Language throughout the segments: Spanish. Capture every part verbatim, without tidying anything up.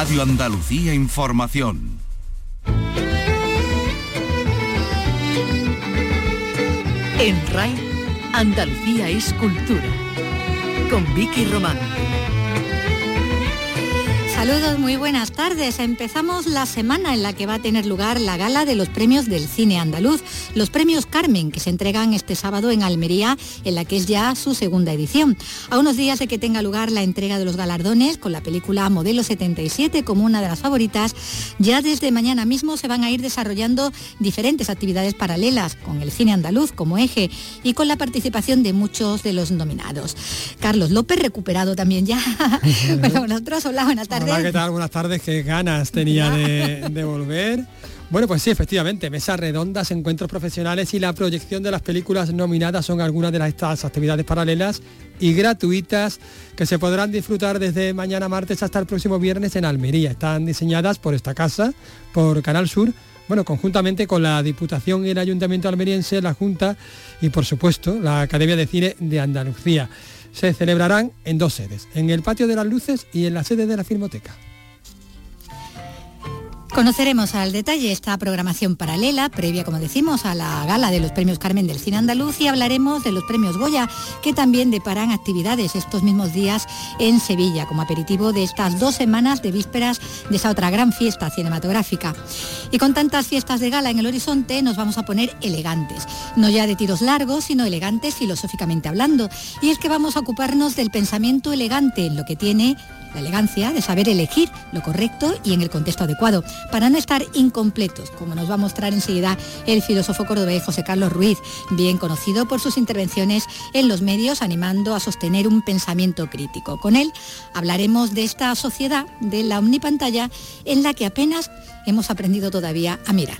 Radio Andalucía Información. En R A I, Andalucía es cultura, con Vicky Román. Saludos, muy buenas tardes. Empezamos la semana en la que va a tener lugar la gala de los premios del cine andaluz, los premios Carmen, que se entregan este sábado en Almería, en la que es ya su segunda edición. A unos días de que tenga lugar la entrega de los galardones, con la película Modelo setenta y siete como una de las favoritas, ya desde mañana mismo se van a ir desarrollando diferentes actividades paralelas, con el cine andaluz como eje y con la participación de muchos de los nominados. Carlos López, recuperado también ya. Bueno, nosotros, hola, buenas tardes. Hola, ¿qué tal? Buenas tardes, qué ganas tenía de, de volver. Bueno, pues sí, efectivamente, mesas redondas, encuentros profesionales y la proyección de las películas nominadas son algunas de las, estas actividades paralelas y gratuitas que se podrán disfrutar desde mañana martes hasta el próximo viernes en Almería. Están diseñadas por esta casa, por Canal Sur, bueno, conjuntamente con la Diputación y el Ayuntamiento almeriense, la Junta y, por supuesto, la Academia de Cine de Andalucía. Se celebrarán en dos sedes, en el Patio de las Luces y en la sede de la Filmoteca. Conoceremos al detalle esta programación paralela, previa, como decimos, a la gala de los premios Carmen del cine andaluz, y hablaremos de los premios Goya, que también deparan actividades estos mismos días en Sevilla, como aperitivo de estas dos semanas de vísperas de esa otra gran fiesta cinematográfica. Y con tantas fiestas de gala en el horizonte, nos vamos a poner elegantes, no ya de tiros largos, sino elegantes filosóficamente hablando, y es que vamos a ocuparnos del pensamiento elegante, lo que tiene la elegancia de saber elegir lo correcto y en el contexto adecuado, para no estar incompletos, como nos va a mostrar enseguida el filósofo cordobés José Carlos Ruiz, bien conocido por sus intervenciones en los medios, animando a sostener un pensamiento crítico. Con él hablaremos de esta sociedad de la omnipantalla en la que apenas hemos aprendido todavía a mirar.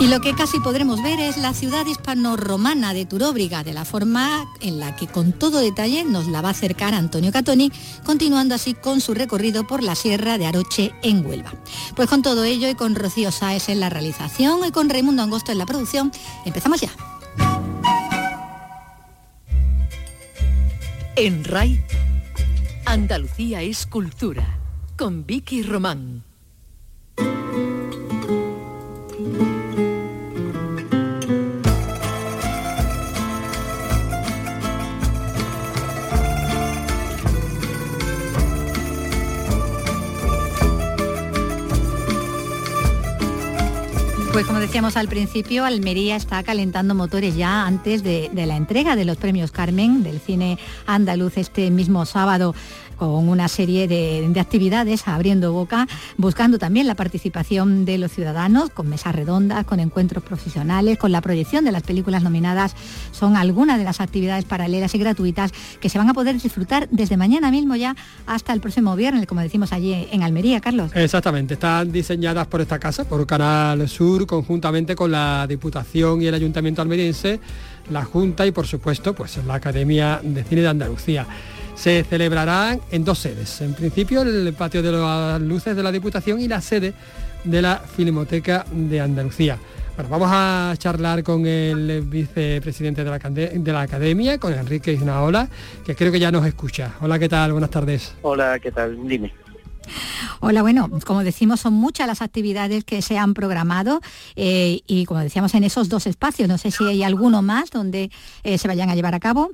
Y lo que casi podremos ver es la ciudad hispano-romana de Turóbriga, de la forma en la que con todo detalle nos la va a acercar Antonio Catoni, continuando así con su recorrido por la Sierra de Aroche en Huelva. Pues con todo ello y con Rocío Sáez en la realización y con Raimundo Angosto en la producción, empezamos ya. En R A I, Andalucía es cultura, con Vicky Román. Pues como decíamos al principio, Almería está calentando motores ya antes de, de la entrega de los premios Carmen del cine andaluz este mismo sábado, con una serie de, de actividades abriendo boca, buscando también la participación de los ciudadanos, con mesas redondas, con encuentros profesionales, con la proyección de las películas nominadas. Son algunas de las actividades paralelas y gratuitas que se van a poder disfrutar desde mañana mismo ya hasta el próximo viernes, como decimos allí en Almería, Carlos. Exactamente, están diseñadas por esta casa, por Canal Sur, conjuntamente con la Diputación y el Ayuntamiento almeriense, la Junta y, por supuesto, pues la Academia de Cine de Andalucía. Se celebrarán en dos sedes, en principio el Patio de las Luces de la Diputación y la sede de la Filmoteca de Andalucía. Bueno, vamos a charlar con el vicepresidente de la, de la Academia, con Enrique Iznaola, que creo que ya nos escucha. Hola, ¿qué tal? Buenas tardes. Hola, ¿qué tal? Dime. Hola, bueno, como decimos, son muchas las actividades que se han programado eh, y como decíamos, en esos dos espacios, no sé si hay alguno más donde eh, se vayan a llevar a cabo.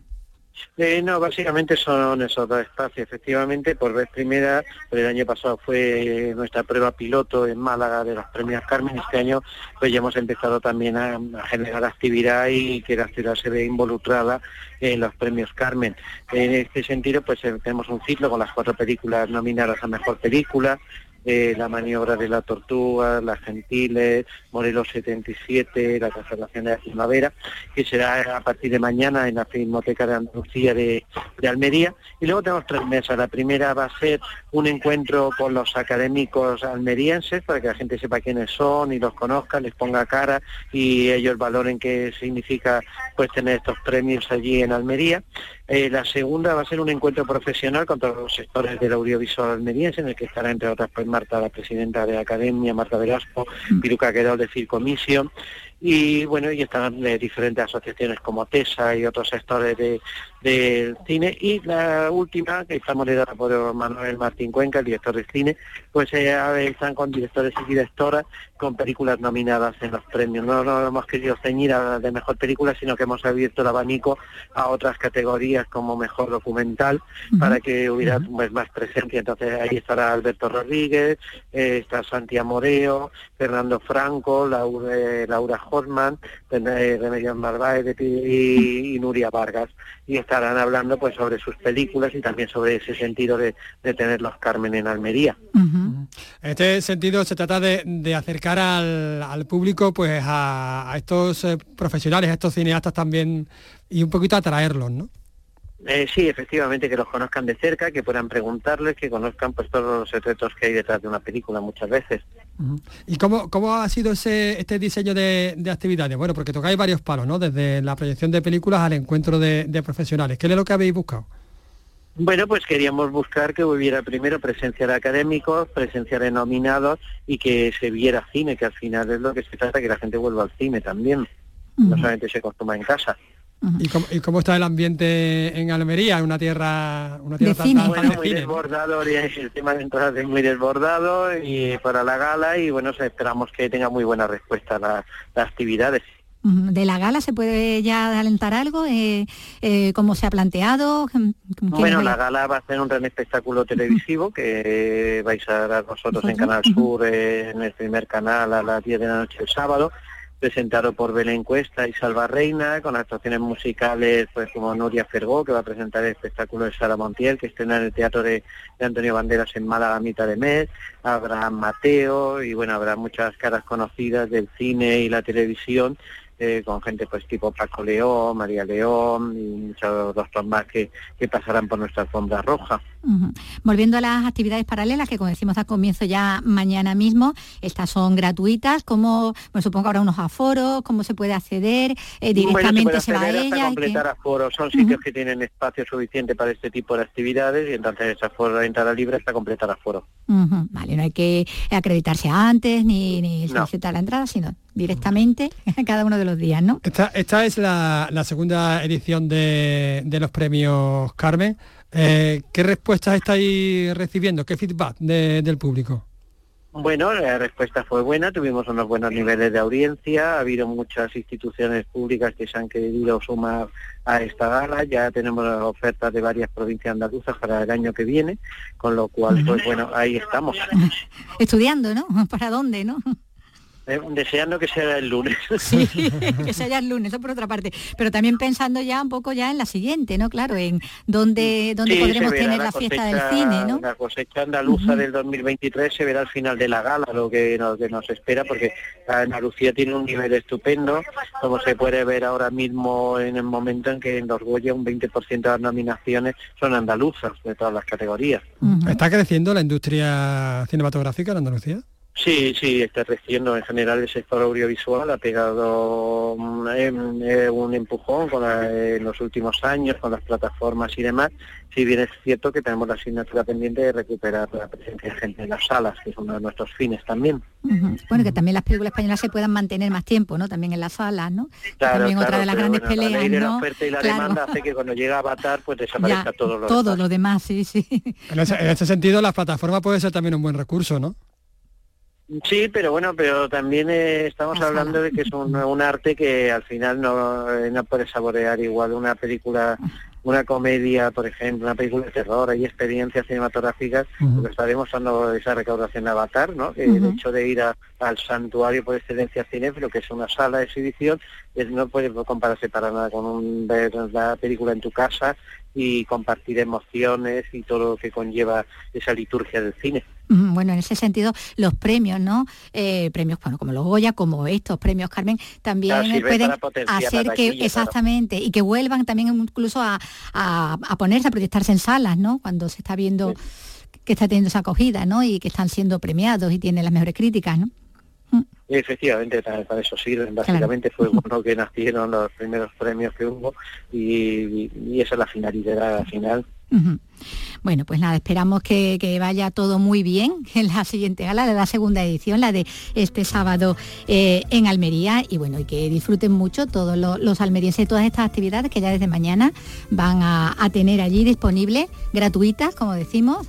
Eh, no, básicamente son esos dos espacios, efectivamente, por vez primera, el año pasado fue nuestra prueba piloto en Málaga de los premios Carmen, este año pues ya hemos empezado también a, a generar actividad y que la ciudad se ve involucrada en los premios Carmen. En este sentido, pues tenemos un ciclo con las cuatro películas nominadas a Mejor Película, Eh, La Maniobra de la Tortuga, Las Gentiles, Modelo setenta y siete, La Consagración de la Primavera, que será a partir de mañana en la Filmoteca de Andalucía de, de Almería. Y luego tenemos tres mesas. La primera va a ser un encuentro con los académicos almerienses, para que la gente sepa quiénes son y los conozca, les ponga cara y ellos valoren qué significa pues tener estos premios allí en Almería. Eh, la segunda va a ser un encuentro profesional con todos los sectores del audiovisual almeriense, en el que estará, entre otras, pues Marta, la presidenta de la Academia, Marta Velasco, Piruca Quedal de Circomisión, y bueno, y están eh, diferentes asociaciones como TESA y otros sectores de del cine, y la última, que está moderada por Manuel Martín Cuenca, el director de cine, pues eh, están con directores y directoras con películas nominadas en los premios. No nos hemos querido ceñir a de mejor película, sino que hemos abierto el abanico a otras categorías como mejor documental, uh-huh. para que hubiera pues, más presencia. Entonces ahí estará Alberto Rodríguez, eh, está Santi Amodeo, Fernando Franco, Laura, eh, Laura Hortman, eh, Remedios Malváez y, y Nuria Vargas, y estarán hablando pues sobre sus películas y también sobre ese sentido de, de tener los Carmen en Almería. Uh-huh. En este sentido se trata de, de acercar al, al público pues a, a estos eh, profesionales, a estos cineastas también, y un poquito atraerlos, ¿no? Eh, sí, efectivamente, que los conozcan de cerca, que puedan preguntarles, que conozcan pues todos los secretos que hay detrás de una película muchas veces. Uh-huh. ¿Y cómo, cómo ha sido ese este diseño de, de actividades? Bueno, porque tocáis varios palos, ¿no? Desde la proyección de películas al encuentro de, de profesionales. ¿Qué es lo que habéis buscado? Bueno, pues queríamos buscar que hubiera primero presencia de académicos, presencia de nominados y que se viera cine, que al final es lo que se trata, que la gente vuelva al cine también, uh-huh. no solamente se consuma en casa. ¿Y cómo, ¿Y cómo está el ambiente en Almería, una tierra, una tierra tan, tan bueno, de muy cine, desbordado, ¿no? El tema de entradas es muy desbordado y para la gala, y bueno, esperamos que tenga muy buena respuesta las la actividades. ¿De la gala se puede ya adelantar algo? Eh, eh, ¿Cómo se ha planteado? Bueno, la gala va a ser un gran espectáculo televisivo que eh, vais a dar vosotros en Canal Sur, eh, en el primer canal a las diez de la noche el sábado, presentado por Belén Cuesta y Salva Reina, con actuaciones musicales pues como Nuria Fergó, que va a presentar el espectáculo de Sara Montiel, que estrena en el Teatro de, de Antonio Banderas en Málaga a mitad de mes, habrá Mateo, y bueno, habrá muchas caras conocidas del cine y la televisión, eh, con gente pues tipo Paco León, María León, y muchos doctores más que, que pasarán por nuestra alfombra roja. Uh-huh. Volviendo a las actividades paralelas, que como decimos al comienzo ya mañana mismo, estas son gratuitas, como bueno, supongo que habrá unos aforos, cómo se puede acceder, eh, directamente bueno, se, puede acceder se va a ella hasta completar que... aforos, son sitios uh-huh. que tienen espacio suficiente para este tipo de actividades, y entonces esa aforo, entrada libre hasta completar aforo. Uh-huh. Vale, no hay que acreditarse antes ni, ni solicitar no. la entrada, sino directamente uh-huh. cada uno de los días, ¿no? Esta, esta es la, la segunda edición de, de los premios Carmen. Eh, ¿Qué respuestas estáis recibiendo? ¿Qué feedback de, del público? Bueno, la respuesta fue buena, tuvimos unos buenos niveles de audiencia, ha habido muchas instituciones públicas que se han querido sumar a esta gala, ya tenemos ofertas de varias provincias andaluzas para el año que viene, con lo cual, pues bueno, ahí estamos. Estudiando, ¿no? ¿Para dónde, no? Deseando que sea el lunes. Sí, que sea ya el lunes, eso por otra parte. Pero también pensando ya un poco ya en la siguiente, ¿no? Claro, en dónde, dónde sí, podremos tener la, la cosecha, fiesta del cine, ¿no? La cosecha andaluza uh-huh. del dos mil veintitrés se verá al final de la gala, lo que nos, que nos espera, porque Andalucía tiene un nivel estupendo, como se puede ver ahora mismo en el momento en que en los Goya un veinte por ciento de las nominaciones son andaluzas, de todas las categorías. Uh-huh. ¿Está creciendo la industria cinematográfica en Andalucía? Sí, sí, está creciendo en general el sector audiovisual, ha pegado eh, un empujón con la, eh, en los últimos años con las plataformas y demás, si bien es cierto que tenemos la asignatura pendiente de recuperar la presencia de gente en las salas, que es uno de nuestros fines también. Uh-huh. Bueno, que también las películas españolas se puedan mantener más tiempo, ¿no? También en las salas, ¿no? Claro, también claro, otra de las grandes bueno, peleas, la ley de la oferta y la claro. demanda hace que cuando llega Avatar pues desaparezca todo lo demás. Todo lo demás, sí, sí. En ese, en ese sentido la plataforma puede ser también un buen recurso, ¿no? Sí, pero bueno, pero también eh, estamos hablando de que es un, un arte que al final no, eh, no puede saborear igual una película, una comedia, por ejemplo, una película de terror, hay experiencias cinematográficas, uh-huh. que está demostrando esa recaudación de Avatar, ¿no? Eh, uh-huh. El hecho de ir a, al santuario por excelencia cinéfilo, que es una sala de exhibición, es, no puede compararse para nada con un, ver la película en tu casa y compartir emociones y todo lo que conlleva esa liturgia del cine. Bueno, en ese sentido, los premios, ¿no? Eh, premios, bueno, como los Goya, como estos premios Carmen, también claro, pueden hacer que, exactamente, claro. y que vuelvan también incluso a, a, a ponerse, a proyectarse en salas, ¿no? Cuando se está viendo sí. que está teniendo esa acogida, ¿no? Y que están siendo premiados y tienen las mejores críticas, ¿no? Efectivamente, para eso sirven, básicamente claro. fue bueno que nacieron los primeros premios que hubo y, y esa es la finalidad al final. Uh-huh. Bueno, pues nada, esperamos que, que vaya todo muy bien en la siguiente gala de la segunda edición, la de este sábado eh, en Almería, y bueno, y que disfruten mucho todos los, los almerienses todas estas actividades que ya desde mañana van a, a tener allí disponibles, gratuitas, como decimos,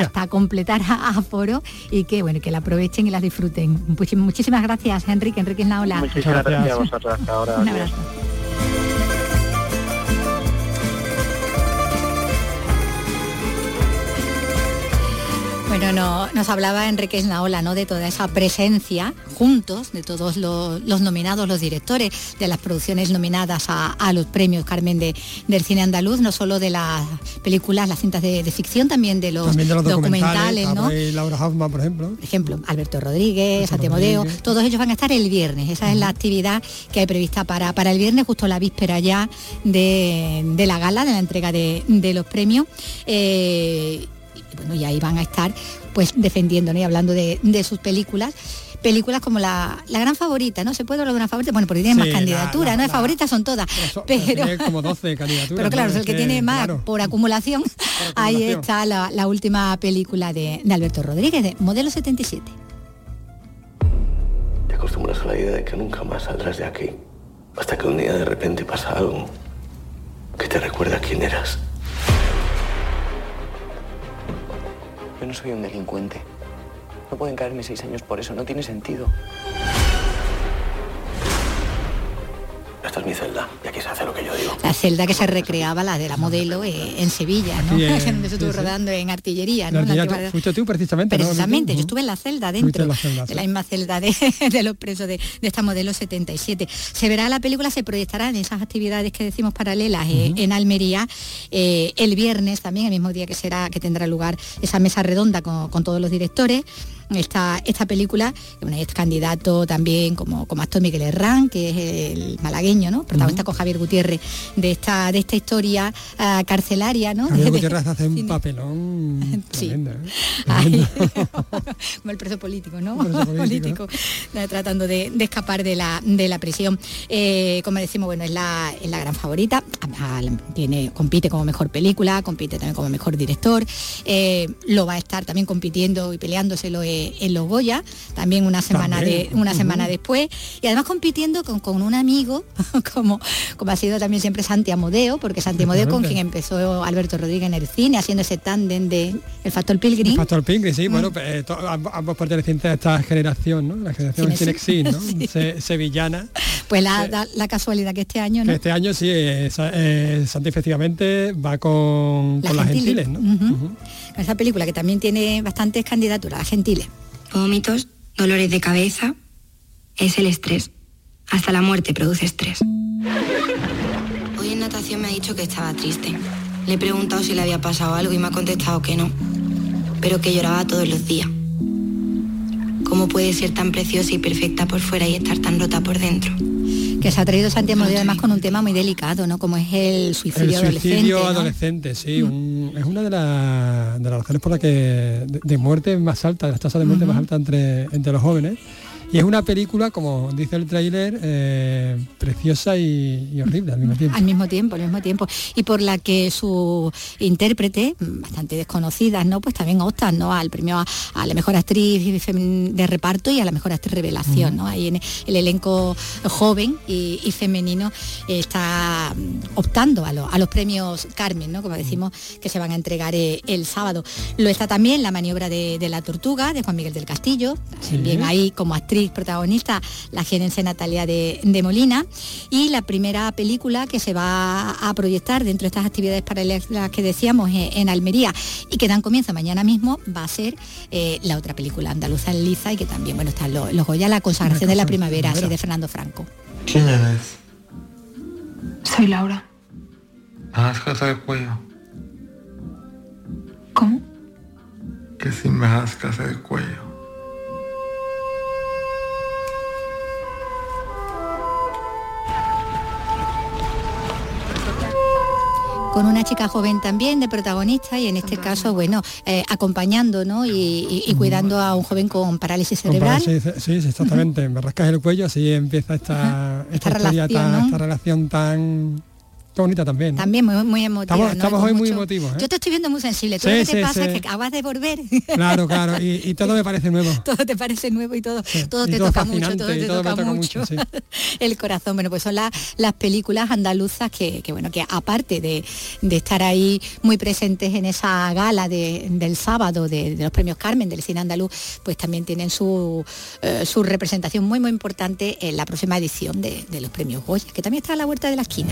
hasta completar a, a foro, y que bueno, que la aprovechen y las disfruten. Much, muchísimas gracias, Enrique, Enrique Iznaola. Muchísimas gracias a vosotros. Ahora, un abrazo. Bueno, no, nos hablaba Enrique Iznaola, ¿no?, de toda esa presencia juntos, de todos los, los nominados, los directores de las producciones nominadas a, a los premios Carmen de, del cine andaluz, no solo de las películas, las cintas de, de ficción, también de los, también de los documentales, documentales, ¿no? Laura Hortman, por ejemplo. Por ejemplo, Alberto Rodríguez, Santi Amodeo, todos ellos van a estar el viernes. Esa uh-huh. es la actividad que hay prevista para, para el viernes, justo la víspera ya de, de la gala, de la entrega de, de los premios. Eh, Bueno, y ahí van a estar pues defendiendo, ¿no?, y hablando de, de sus películas. Películas como la, la gran favorita, ¿no? ¿Se puede hablar de una favorita? Bueno, porque tiene sí, más candidaturas, ¿no? La, favoritas son todas. Eso, pero tiene como doce candidaturas. Pero claro, ¿no? el que tiene más claro. por, acumulación, por acumulación, ahí está la, la última película de, de Alberto Rodríguez, de Modelo setenta y siete. Te acostumbras a la idea de que nunca más saldrás de aquí, hasta que un día de repente pasa algo que te recuerda a quién eras. Yo no soy un delincuente. No pueden caerme seis años por eso. No tiene sentido. Esta es mi celda y aquí se hace lo que yo digo. La celda que se recreaba, la de la modelo, eh, en Sevilla, ¿no? Sí, eh, donde se estuvo sí, rodando sí. en artillería, ¿no? La artillería, la tú, fuiste tú precisamente. Precisamente, ¿no? Yo estuve en la celda dentro, la celda, de la misma celda de, de los presos de, de esta Modelo setenta y siete. Se verá la película, se proyectará en esas actividades que decimos paralelas eh, uh-huh. en Almería, eh, el viernes también, el mismo día que será, que tendrá lugar esa mesa redonda con, con todos los directores. Esta, esta película, un ex candidato también como, como actor Miguel Herrán, que es el malagueño, ¿no?, protagonista uh-huh. con Javier Gutiérrez de esta, de esta historia uh, carcelaria, ¿no? Javier Gutiérrez hace un papelón tremendo, sí. ¿eh? Ay, como el preso político, ¿no? El preso político, ¿no? Tratando de, de escapar de la, de la prisión. Eh, como decimos, bueno, es la, es la gran favorita. Tiene, compite como mejor película, compite también como mejor director. Eh, lo va a estar también compitiendo y peleándoselo en en los Goya, también una semana, también. De, una uh-huh. semana después, y además compitiendo con, con un amigo, como, como ha sido también siempre Santi Amodeo, porque Santi Amodeo, con quien empezó Alberto Rodríguez en el cine, haciendo ese tándem de El Factor Pilgrim. El Factor Pilgrim, sí, mm. bueno, eh, to, ambos pertenecientes a esta generación, ¿no? La generación Cinexin, ¿no? sí. Se, sevillana. Pues la, eh, la, la casualidad que este año, ¿no? Que este año sí, eh, eh, Santi efectivamente va con, con Las Gentiles, ¿no? Uh-huh. Uh-huh. Con esa película que también tiene bastantes candidaturas, Las Gentiles. Vómitos, dolores de cabeza, es el estrés. Hasta la muerte produce estrés. Hoy en natación me ha dicho que estaba triste. Le he preguntado si le había pasado algo y me ha contestado que no, pero que lloraba todos los días. ¿Cómo puede ser tan preciosa y perfecta por fuera y estar tan rota por dentro? Que se ha traído Santi Amodeo además con un tema muy delicado, ¿no? Como es el suicidio adolescente. El suicidio adolescente, ¿no? adolescente sí. Un, es una de, la, de las razones por las que de, de muerte más alta, de las tasas de muerte uh-huh. más alta entre, entre los jóvenes. Y es una película, como dice el tráiler, eh, preciosa y, y horrible al mismo tiempo. Al mismo tiempo, al mismo tiempo. Y por la que su intérprete, bastante desconocidas, ¿no?, pues también optan, ¿no?, al premio a, a la mejor actriz de reparto y a la mejor actriz revelación, ¿no? Ahí en el elenco joven y, y femenino eh, está optando a, lo, a los premios Carmen, ¿no?, como decimos, que se van a entregar eh, el sábado. Lo está también La Maniobra de, de la Tortuga, de Juan Miguel del Castillo, sí. Bien ahí como actriz protagonista la jienense Natalia de, de Molina, y la primera película que se va a proyectar dentro de estas actividades paralelas que decíamos en, en Almería y que dan comienzo mañana mismo va a ser eh, la otra película andaluza en liza y que también bueno están los, los Goya, La Consagración de la Primavera, así de Fernando Franco. ¿Quién eres? Soy Laura. ¿Me has casado el cuello? ¿Cómo? Que si me has casado el cuello. Con una chica joven también de protagonista y en este caso, bueno, eh, acompañando, ¿no?, y, y, y cuidando a un joven con parálisis cerebral. Con parálisis, sí, exactamente. Me rascas el cuello, así empieza esta, esta, esta, historia, relación, tan, ¿no?, esta relación tan Está bonita también, ¿no? También muy, muy emotiva. Estamos, ¿no? estamos hoy mucho... muy emotivos, ¿eh? Yo te estoy viendo muy sensible. Todo sí, lo que te sí, pasa sí. es que acabas de volver. Claro, claro. Y, y todo me parece nuevo. Todo te parece nuevo y todo, sí. todo, y te, todo, toca mucho, todo y te todo toca mucho. Todo te toca mucho. Sí. El corazón. Bueno, pues son la, las películas andaluzas que, que, bueno, que aparte de, de estar ahí muy presentes en esa gala de, del sábado de, de los premios Carmen del cine andaluz, pues también tienen su, eh, su representación muy, muy importante en la próxima edición de, de los premios Goya, que también está a la vuelta de la esquina.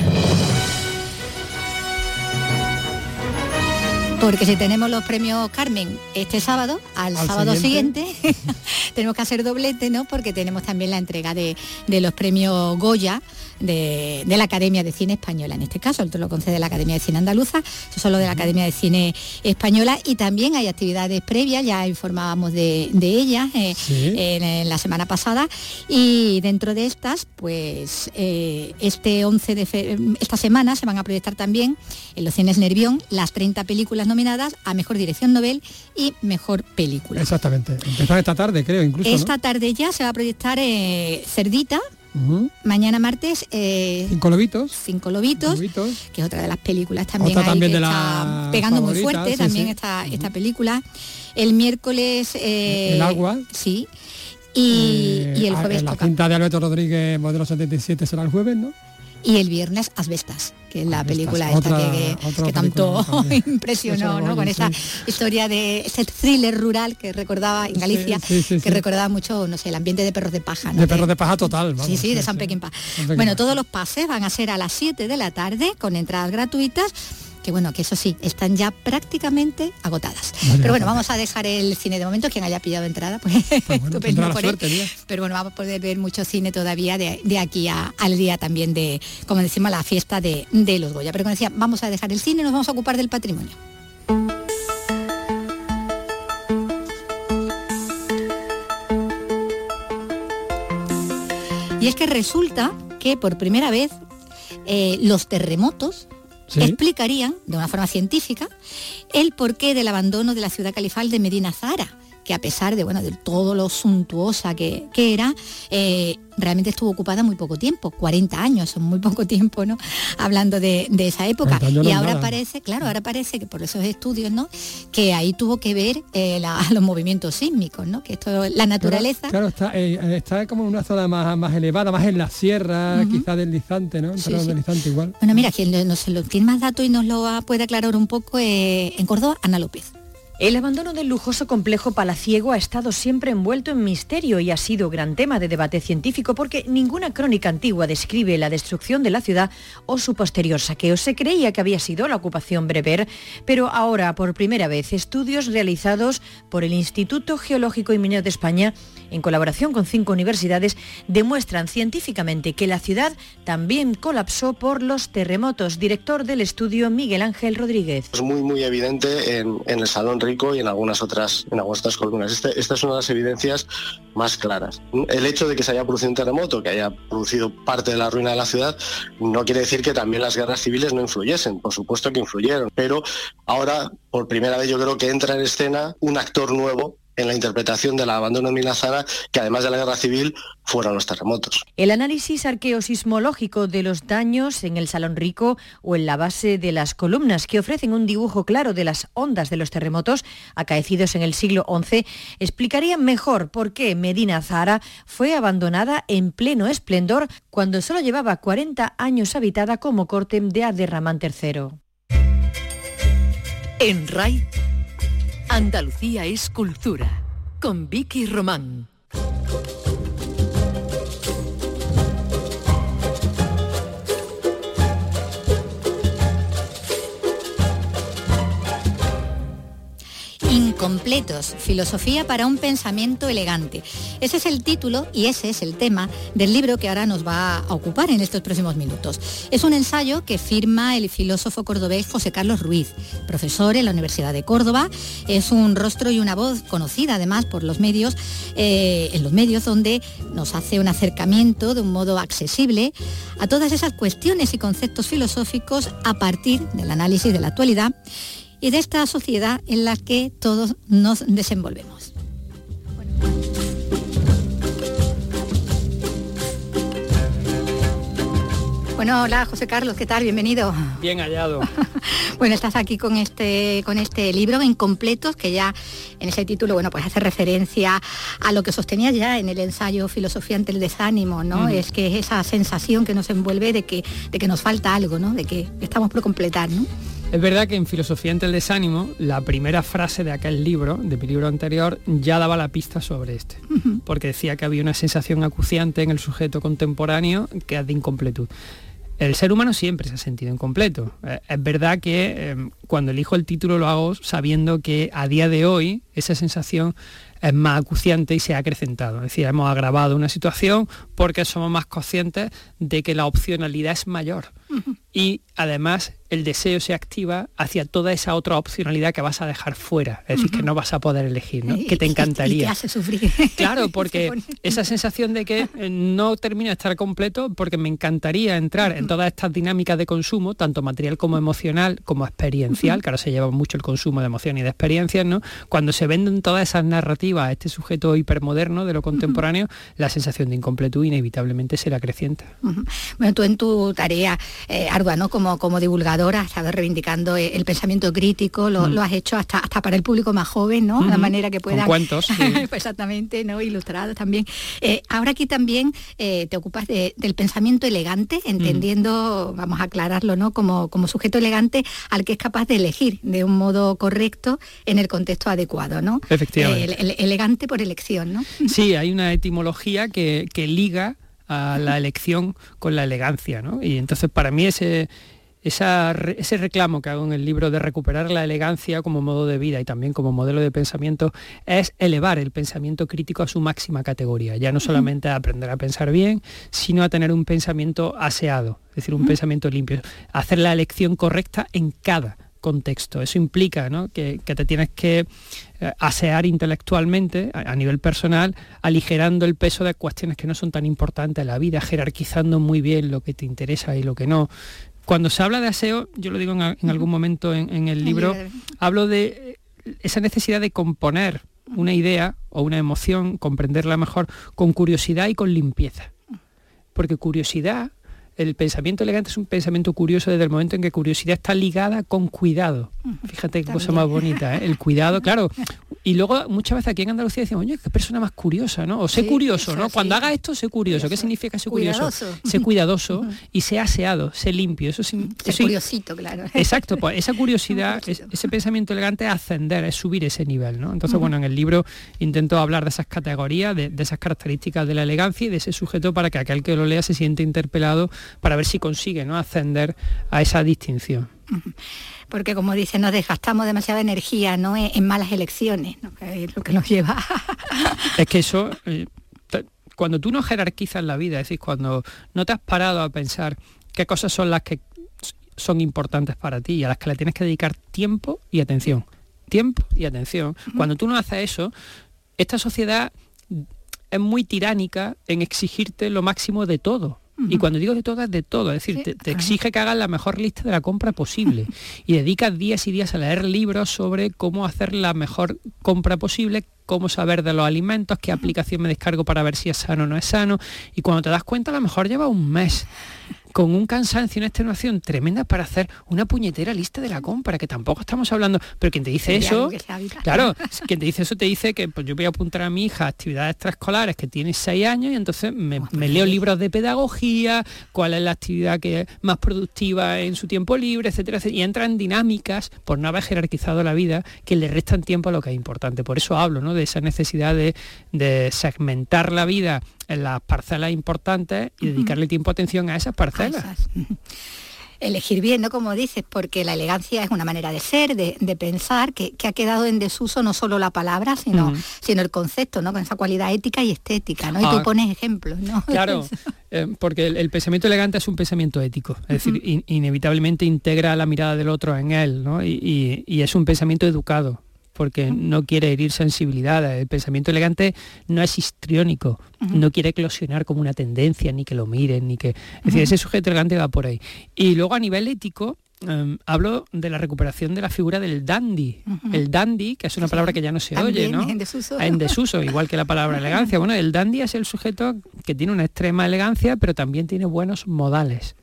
Porque si tenemos los premios Carmen este sábado, al, al sábado siguiente, siguiente tenemos que hacer doblete, ¿no? Porque tenemos también la entrega de, de los premios Goya de, de la Academia de Cine Española. En este caso, esto lo concede la Academia de Cine Andaluza, eso solo de la Academia de Cine Española, y también hay actividades previas, ya informábamos de, de ellas eh, sí. en, en la semana pasada, y dentro de estas, pues eh, este once de fe, esta semana se van a proyectar también en los cines Nervión las treinta películas nominadas a Mejor Dirección Nobel y Mejor Película. Exactamente. Empezar esta tarde, creo, incluso. Esta ¿no? tarde ya se va a proyectar eh, Cerdita, uh-huh. mañana martes... Eh, Cinco Lobitos. Cinco Lobitos, Lobitos, que es otra de las películas también, hay, también que está pegando favorita, muy fuerte sí, también sí. Esta, uh-huh. esta película. El miércoles... Eh, El Agua. Sí. Y, eh, y el jueves la toca. La cinta de Alberto Rodríguez, Modelo setenta y siete, será el jueves, ¿no? Y el viernes Asbestas, que es la Asbestas, película esta otra, que, que, que tanto película, impresionó, ¿no? Con sí. esa historia de ese thriller rural que recordaba en Galicia, sí, sí, sí, que sí. recordaba mucho, no sé, el ambiente de Perros de Paja, ¿no? De Perros de Paja total, vamos, sí, sí, sí, de San sí, Pekín Paz. Bueno, todos los pases van a ser a las siete de la tarde con entradas gratuitas. Que bueno, que eso sí, están ya prácticamente agotadas. Vale, pero bueno, vale. vamos a dejar el cine de momento. Quien haya pillado entrada, pues, pues bueno, estupendo por suerte, él. Tía. Pero bueno, vamos a poder ver mucho cine todavía de, de aquí a, al día también de, como decimos, la fiesta de, de los Goya. Pero como decía, vamos a dejar el cine y nos vamos a ocupar del patrimonio. Y es que resulta que por primera vez eh, los terremotos... ¿Sí? explicarían, de una forma científica, el porqué del abandono de la ciudad califal de Medina Azahara, que a pesar de, bueno, de todo lo suntuosa que, que era, eh, realmente estuvo ocupada muy poco tiempo, cuarenta años, son muy poco tiempo, ¿no? Hablando de, de esa época. Y no ahora nada. parece, claro, ahora parece que por esos estudios, ¿no? Que ahí tuvo que ver eh, la, los movimientos sísmicos, ¿no? Que esto, la naturaleza... Pero, claro, está, eh, está como en una zona más, más elevada, más en la sierra, uh-huh. quizá deslizante, ¿no? Sí, sí. Deslizante igual. Bueno, mira, quien nos lo tiene más datos y nos lo va, puede aclarar un poco, eh, en Córdoba, Ana López. El abandono del lujoso complejo palaciego ha estado siempre envuelto en misterio y ha sido gran tema de debate científico porque ninguna crónica antigua describe la destrucción de la ciudad o su posterior saqueo. Se creía que había sido la ocupación bereber, pero ahora, por primera vez, estudios realizados por el Instituto Geológico y Minero de España, en colaboración con cinco universidades, demuestran científicamente que la ciudad también colapsó por los terremotos. Director del estudio, Miguel Ángel Rodríguez. Es muy, muy evidente en, en el Salón y en algunas otras, en algunas otras columnas. Este, esta es una de las evidencias más claras. El hecho de que se haya producido un terremoto, que haya producido parte de la ruina de la ciudad, no quiere decir que también las guerras civiles no influyesen. Por supuesto que influyeron, pero ahora, por primera vez, yo creo que entra en escena un actor nuevo en la interpretación del abandono de Medina Azahara, que además de la guerra civil fueron los terremotos. El análisis arqueosismológico de los daños en el Salón Rico o en la base de las columnas, que ofrecen un dibujo claro de las ondas de los terremotos acaecidos en el siglo once, explicaría mejor por qué Medina Azahara fue abandonada en pleno esplendor cuando solo llevaba cuarenta años habitada como corte de Abderramán tercero. En R A I, Andalucía es cultura, con Vicky Román. Incompletos, filosofía para un pensamiento elegante. Ese es el título y ese es el tema del libro que ahora nos va a ocupar en estos próximos minutos. Es un ensayo que firma el filósofo cordobés José Carlos Ruiz, profesor en la Universidad de Córdoba. Es un rostro y una voz conocida además por los medios, eh, en los medios, donde nos hace un acercamiento de un modo accesible a todas esas cuestiones y conceptos filosóficos a partir del análisis de la actualidad y de esta sociedad en la que todos nos desenvolvemos. Bueno, hola José Carlos, ¿qué tal? Bienvenido. Bien hallado. Bueno, estás aquí con este, con este libro Incompletos, que ya en ese título, bueno, pues hace referencia a lo que sostenía ya en el ensayo Filosofía ante el desánimo, ¿no? Uh-huh. Es que es esa sensación que nos envuelve de que, de que nos falta algo, ¿no? De que estamos por completar, ¿no? Es verdad que en Filosofía ante el desánimo, la primera frase de aquel libro, de mi libro anterior, ya daba la pista sobre este, uh-huh. porque decía que había una sensación acuciante en el sujeto contemporáneo que es de incompletud. El ser humano siempre se ha sentido incompleto. Eh, es verdad que eh, cuando elijo el título lo hago sabiendo que a día de hoy esa sensación es más acuciante y se ha acrecentado. Es decir, hemos agravado una situación porque somos más conscientes de que la opcionalidad es mayor. Uh-huh. Y además el deseo se activa hacia toda esa otra opcionalidad que vas a dejar fuera. Es decir, uh-huh. que no vas a poder elegir, ¿no? Que te encantaría. Y te hace sufrir. Claro, porque esa sensación de que no termino de estar completo, porque me encantaría entrar en todas estas dinámicas de consumo, tanto material como emocional, como experiencial, que ahora se lleva mucho el consumo de emociones y de experiencias, ¿no? Cuando se venden todas esas narrativas a este sujeto hipermoderno de lo contemporáneo, uh-huh. la sensación de incompletud inevitablemente se la acrecienta. Uh-huh. Bueno, tú en tu tarea eh, ardua, ¿no? Como, como divulgadora, estás reivindicando el pensamiento crítico, lo, mm. lo has hecho hasta, hasta para el público más joven, ¿no? De mm-hmm. la manera que puedan... cuentos. Sí. Exactamente, ¿no? Ilustrados también. Eh, ahora aquí también eh, te ocupas de, del pensamiento elegante, entendiendo, mm. vamos a aclararlo, ¿no? Como, como sujeto elegante al que es capaz de elegir de un modo correcto en el contexto adecuado, ¿no? Efectivamente. Eh, el, el, elegante por elección, ¿no? Sí, hay una etimología que, que liga a la elección con la elegancia, ¿no? Y entonces para mí ese, esa, ese reclamo que hago en el libro de recuperar la elegancia como modo de vida y también como modelo de pensamiento es elevar el pensamiento crítico a su máxima categoría, ya no solamente a aprender a pensar bien, sino a tener un pensamiento aseado, es decir, un pensamiento limpio, hacer la elección correcta en cada contexto. Eso implica, ¿no? que, que te tienes que eh, asear intelectualmente a, a nivel personal, aligerando el peso de cuestiones que no son tan importantes en la vida, jerarquizando muy bien lo que te interesa y lo que no. Cuando se habla de aseo, yo lo digo en, en algún momento en, en el libro, hablo de esa necesidad de componer una idea o una emoción, comprenderla mejor, con curiosidad y con limpieza. Porque curiosidad... El pensamiento elegante es un pensamiento curioso desde el momento en que curiosidad está ligada con cuidado. Fíjate qué También. cosa más bonita, ¿eh? El cuidado, claro. Y luego muchas veces aquí en Andalucía decimos, oye, qué persona más curiosa, ¿no? O sé sí, curioso, eso, ¿no? Sí. Cuando haga esto, sé curioso. Curioso. ¿Qué significa ser curioso? Cuidadoso. Sé cuidadoso y sé aseado, sé limpio. Eso sí, sé eso curiosito, sí. Claro. Exacto, pues esa curiosidad, es, ese pensamiento elegante es ascender, es subir ese nivel, ¿no? Entonces, uh-huh. bueno, en el libro intento hablar de esas categorías, de, de esas características de la elegancia y de ese sujeto para que aquel que lo lea se siente interpelado para ver si consigue, ¿no? ascender a esa distinción. Porque, como dicen, nos desgastamos demasiada energía, ¿no? en, en malas elecciones, ¿no? Es lo que nos lleva. Es que eso, eh, te, cuando tú no jerarquizas la vida, es decir, cuando no te has parado a pensar qué cosas son las que son importantes para ti y a las que le tienes que dedicar tiempo y atención. Tiempo y atención. Uh-huh. Cuando tú no haces eso, esta sociedad es muy tiránica en exigirte lo máximo de todo. Y cuando digo de todo, es de todo. Es decir, te, te exige que hagas la mejor lista de la compra posible. Y dedicas días y días a leer libros sobre cómo hacer la mejor compra posible, cómo saber de los alimentos, qué aplicación me descargo para ver si es sano o no es sano. Y cuando te das cuenta, a lo mejor lleva un mes con un cansancio y una extenuación tremenda para hacer una puñetera lista de la compra, que tampoco estamos hablando, pero quien te dice eso, claro, quien te dice eso te dice que pues yo voy a apuntar a mi hija a actividades extraescolares que tiene seis años y entonces me, me leo libros de pedagogía, cuál es la actividad que es más productiva en su tiempo libre, etcétera, etcétera, y entran en dinámicas por no haber jerarquizado la vida que le restan tiempo a lo que es importante. Por eso hablo, ¿no? de esa necesidad de, de segmentar la vida en las parcelas importantes y dedicarle tiempo, atención a esas parcelas. A esas. Elegir bien, ¿no? Como dices, porque la elegancia es una manera de ser, de, de pensar, que, que ha quedado en desuso no solo la palabra, sino, mm. sino el concepto, ¿no? Con esa cualidad ética y estética, ¿no? Y ah, tú pones ejemplos, ¿no? Claro, eh, porque el, el pensamiento elegante es un pensamiento ético, es uh-huh. decir, in, inevitablemente integra la mirada del otro en él, ¿no? Y, y, y es un pensamiento educado, porque no quiere herir sensibilidades. El pensamiento elegante no es histriónico, uh-huh. no quiere eclosionar como una tendencia, ni que lo miren, ni que... Es uh-huh. decir, ese sujeto elegante va por ahí. Y luego a nivel ético, um, hablo de la recuperación de la figura del dandy. Uh-huh. El dandy, que es una palabra que ya no se También, oye, ¿no? En desuso. En desuso, igual que la palabra elegancia. Bueno, el dandy es el sujeto que tiene una extrema elegancia, pero también tiene buenos modales.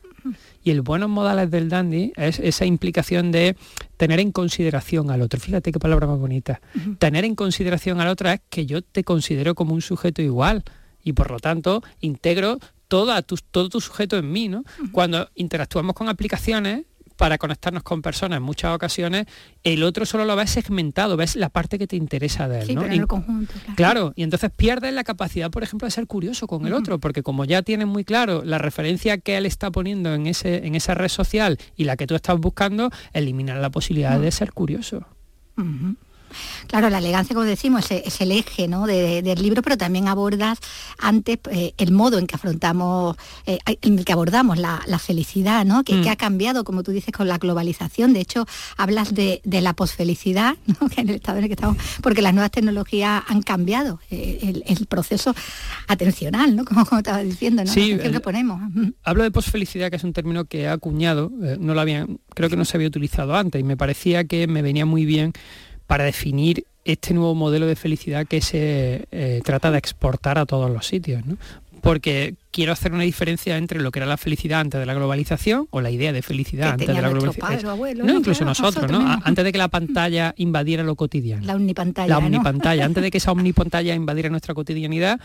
Y el buenos modales del dandy es esa implicación de tener en consideración al otro. Fíjate qué palabra más bonita. Uh-huh. Tener en consideración al otro es que yo te considero como un sujeto igual y, por lo tanto, integro toda tu, todo tu sujeto en mí, ¿no? Uh-huh. Cuando interactuamos con aplicaciones para conectarnos con personas en muchas ocasiones, el otro solo lo ves segmentado, ves la parte que te interesa de él, sí, ¿no? Pero en y, el conjunto, claro. Claro, y entonces pierdes la capacidad, por ejemplo, de ser curioso con uh-huh. el otro, porque como ya tienes muy claro la referencia que él está poniendo en ese en esa red social y la que tú estás buscando, eliminas la posibilidad uh-huh. de ser curioso. Uh-huh. Claro, la elegancia, como decimos, es, es el eje, ¿no?, de, de, del libro, pero también abordas antes eh, el modo en que afrontamos, eh, en el que abordamos la, la felicidad, ¿no?, que, mm. que ha cambiado, como tú dices, con la globalización. De hecho, hablas de, de la posfelicidad, ¿no?, que en el estado en el que estamos, porque las nuevas tecnologías han cambiado eh, el, el proceso atencional, ¿no?, como, como estaba diciendo, ¿no? Sí, el, que ponemos. Hablo de posfelicidad, que es un término que he acuñado, eh, no lo habían, creo que no se había utilizado antes, y me parecía que me venía muy bien para definir este nuevo modelo de felicidad que se eh, trata de exportar a todos los sitios, ¿no? Porque quiero hacer una diferencia entre lo que era la felicidad antes de la globalización, o la idea de felicidad antes de la globalización. Padre, abuelo, no, incluso claro, nosotros, nosotros, ¿no? Antes de que la pantalla invadiera lo cotidiano. La omnipantalla. La omnipantalla. ¿No? Antes de que esa omnipantalla invadiera nuestra cotidianidad,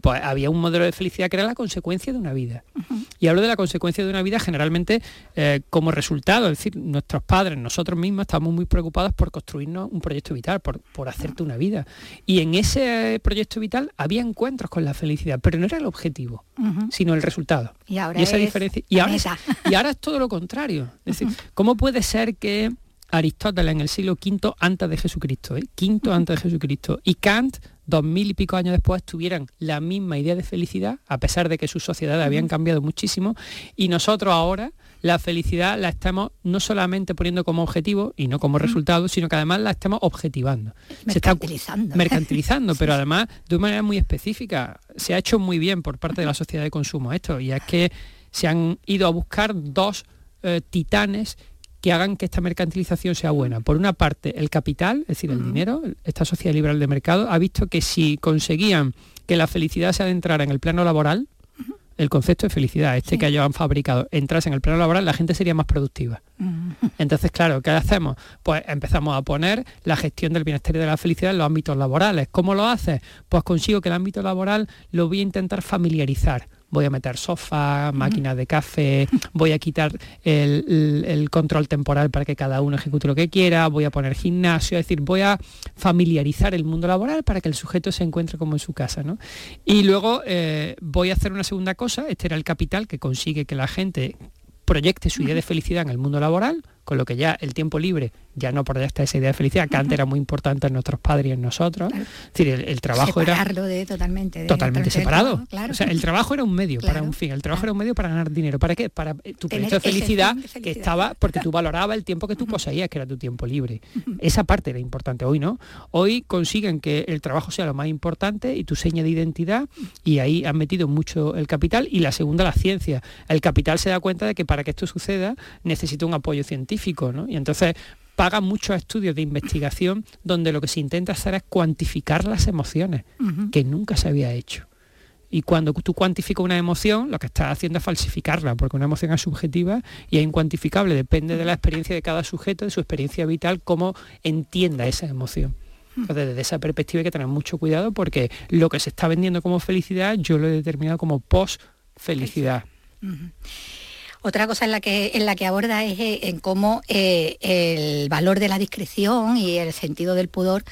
pues había un modelo de felicidad que era la consecuencia de una vida. Uh-huh. Y hablo de la consecuencia de una vida generalmente eh, como resultado. Es decir, nuestros padres, nosotros mismos, estamos muy preocupados por construirnos un proyecto vital, por, por hacerte una vida. Y en ese proyecto vital había encuentros con la felicidad, pero no era el objetivo. Uh-huh. Sino el resultado. Y ahora, y esa es diferencia, y ahora, es, y ahora es todo lo contrario. Es decir, ¿cómo puede ser que Aristóteles en el siglo quinto antes de Jesucristo, ¿eh? quinto antes de Jesucristo, y Kant dos mil y pico años después tuvieran la misma idea de felicidad, a pesar de que sus sociedades habían cambiado muchísimo, y nosotros ahora la felicidad la estamos no solamente poniendo como objetivo y no como resultado, sino que además la estamos objetivando. Mercantilizando. Se está mercantilizando, pero además de una manera muy específica. Se ha hecho muy bien por parte de la sociedad de consumo esto, y es que se han ido a buscar dos eh, titanes que hagan que esta mercantilización sea buena. Por una parte, el capital, es decir, el uh-huh. dinero. Esta sociedad liberal de mercado ha visto que si conseguían que la felicidad se adentrara en el plano laboral, uh-huh. el concepto de felicidad, este sí. que ellos han fabricado, entrase en el plano laboral, la gente sería más productiva. Uh-huh. Entonces, claro, ¿qué hacemos? Pues empezamos a poner la gestión del bienestar y de la felicidad en los ámbitos laborales. ¿Cómo lo haces? Pues consigo que el ámbito laboral lo voy a intentar familiarizar. Voy a meter sofás, máquinas de café, voy a quitar el, el, el control temporal para que cada uno ejecute lo que quiera, voy a poner gimnasio, es decir, voy a familiarizar el mundo laboral para que el sujeto se encuentre como en su casa, ¿no? Y luego eh, voy a hacer una segunda cosa, este era el capital que consigue que la gente proyecte su idea de felicidad en el mundo laboral, con lo que ya el tiempo libre ya no proyecta esa idea de felicidad, que antes era muy importante en nuestros padres y en nosotros. Claro. Es decir, el, el trabajo Separarlo era... De, totalmente. De, totalmente separado. Todo, claro. O sea, el trabajo era un medio claro. para un fin, el trabajo claro. era un medio para ganar dinero. ¿Para qué? Para tu proyecto de felicidad, de felicidad que estaba, porque tú valorabas el tiempo que tú poseías, que era tu tiempo libre. Esa parte era importante. Hoy no. Hoy consiguen que el trabajo sea lo más importante y tu seña de identidad, y ahí han metido mucho el capital. Y la segunda, la ciencia. El capital se da cuenta de que para que esto suceda necesita un apoyo científico, ¿no? Y entonces pagan muchos estudios de investigación donde lo que se intenta hacer es cuantificar las emociones, uh-huh. que nunca se había hecho. Y cuando tú cuantificas una emoción, lo que estás haciendo es falsificarla, porque una emoción es subjetiva y es incuantificable, depende de la experiencia de cada sujeto, de su experiencia vital, cómo entienda esa emoción. Entonces, desde esa perspectiva hay que tener mucho cuidado, porque lo que se está vendiendo como felicidad, yo lo he determinado como posfelicidad. Uh-huh. Otra cosa en la que en la que aborda es en cómo eh, el valor de la discreción y el sentido del pudor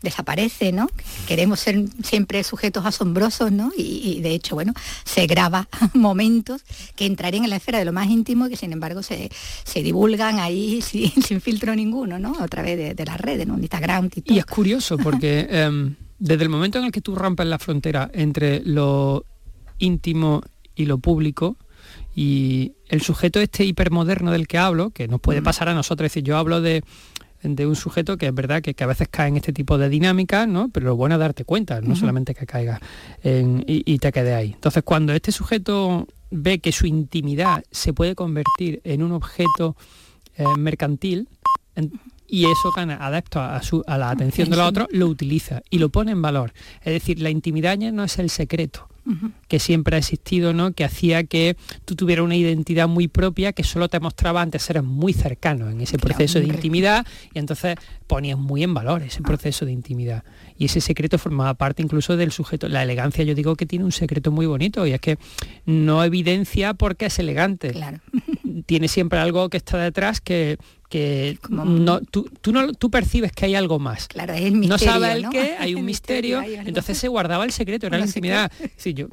desaparece, ¿no? Queremos ser siempre sujetos asombrosos, ¿no? Y, y de hecho, bueno, se graba momentos que entrarían en la esfera de lo más íntimo y que sin embargo se, se divulgan ahí sin, sin filtro ninguno, ¿no? A través de, de las redes, ¿no? Instagram, TikTok. Y es curioso porque eh, desde el momento en el que tú rompes la frontera entre lo íntimo y lo público, y el sujeto este hipermoderno del que hablo, que nos puede pasar a nosotros, es decir, yo hablo de, de un sujeto que es verdad que, que a veces cae en este tipo de dinámicas, ¿no? Pero lo bueno es darte cuenta, no uh-huh. solamente que caigas en, y, y te quedes ahí. Entonces, cuando este sujeto ve que su intimidad se puede convertir en un objeto eh, mercantil, en, y eso gana adepto a, su, a la atención de los otros, lo utiliza y lo pone en valor. Es decir, la intimidad ya no es el secreto. uh-huh. que siempre ha existido, ¿no? Que hacía que tú tuvieras una identidad muy propia que solo te mostraba ante seres muy cercanos en ese proceso de intimidad, y entonces ponías muy en valor ese proceso de intimidad. Y ese secreto formaba parte incluso del sujeto. La elegancia, yo digo que tiene un secreto muy bonito, y es que no evidencia porque es elegante. Claro. Tiene siempre algo que está detrás que... que no, tú, tú, no, tú percibes que hay algo más. Claro, es el misterio, no sabes el ¿no? qué, hay un el misterio, misterio hay entonces se guardaba el secreto, era la intimidad. Sí, yo,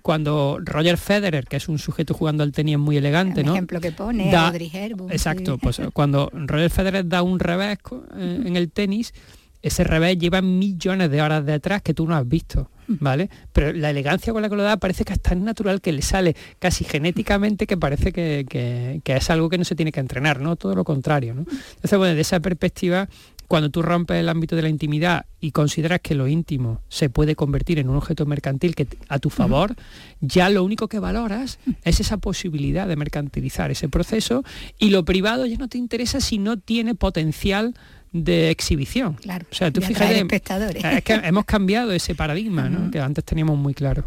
cuando Roger Federer, que es un sujeto jugando al tenis muy elegante, ¿no? El ejemplo que pone, da, Herbu, exacto, sí. Pues cuando Roger Federer da un revés eh, en el tenis, ese revés lleva millones de horas detrás que tú no has visto, ¿vale? Pero la elegancia con la que lo da parece que es tan natural que le sale casi genéticamente, que parece que, que, que es algo que no se tiene que entrenar, ¿no? Todo lo contrario, ¿no? Entonces, bueno, de esa perspectiva, cuando tú rompes el ámbito de la intimidad y consideras que lo íntimo se puede convertir en un objeto mercantil que a tu favor, uh-huh. ya lo único que valoras es esa posibilidad de mercantilizar ese proceso, y lo privado ya no te interesa si no tiene potencial de exhibición. Claro, o sea, tú fíjate, espectadores. Es que hemos cambiado ese paradigma, ¿no? Uh-huh. Que antes teníamos muy claro.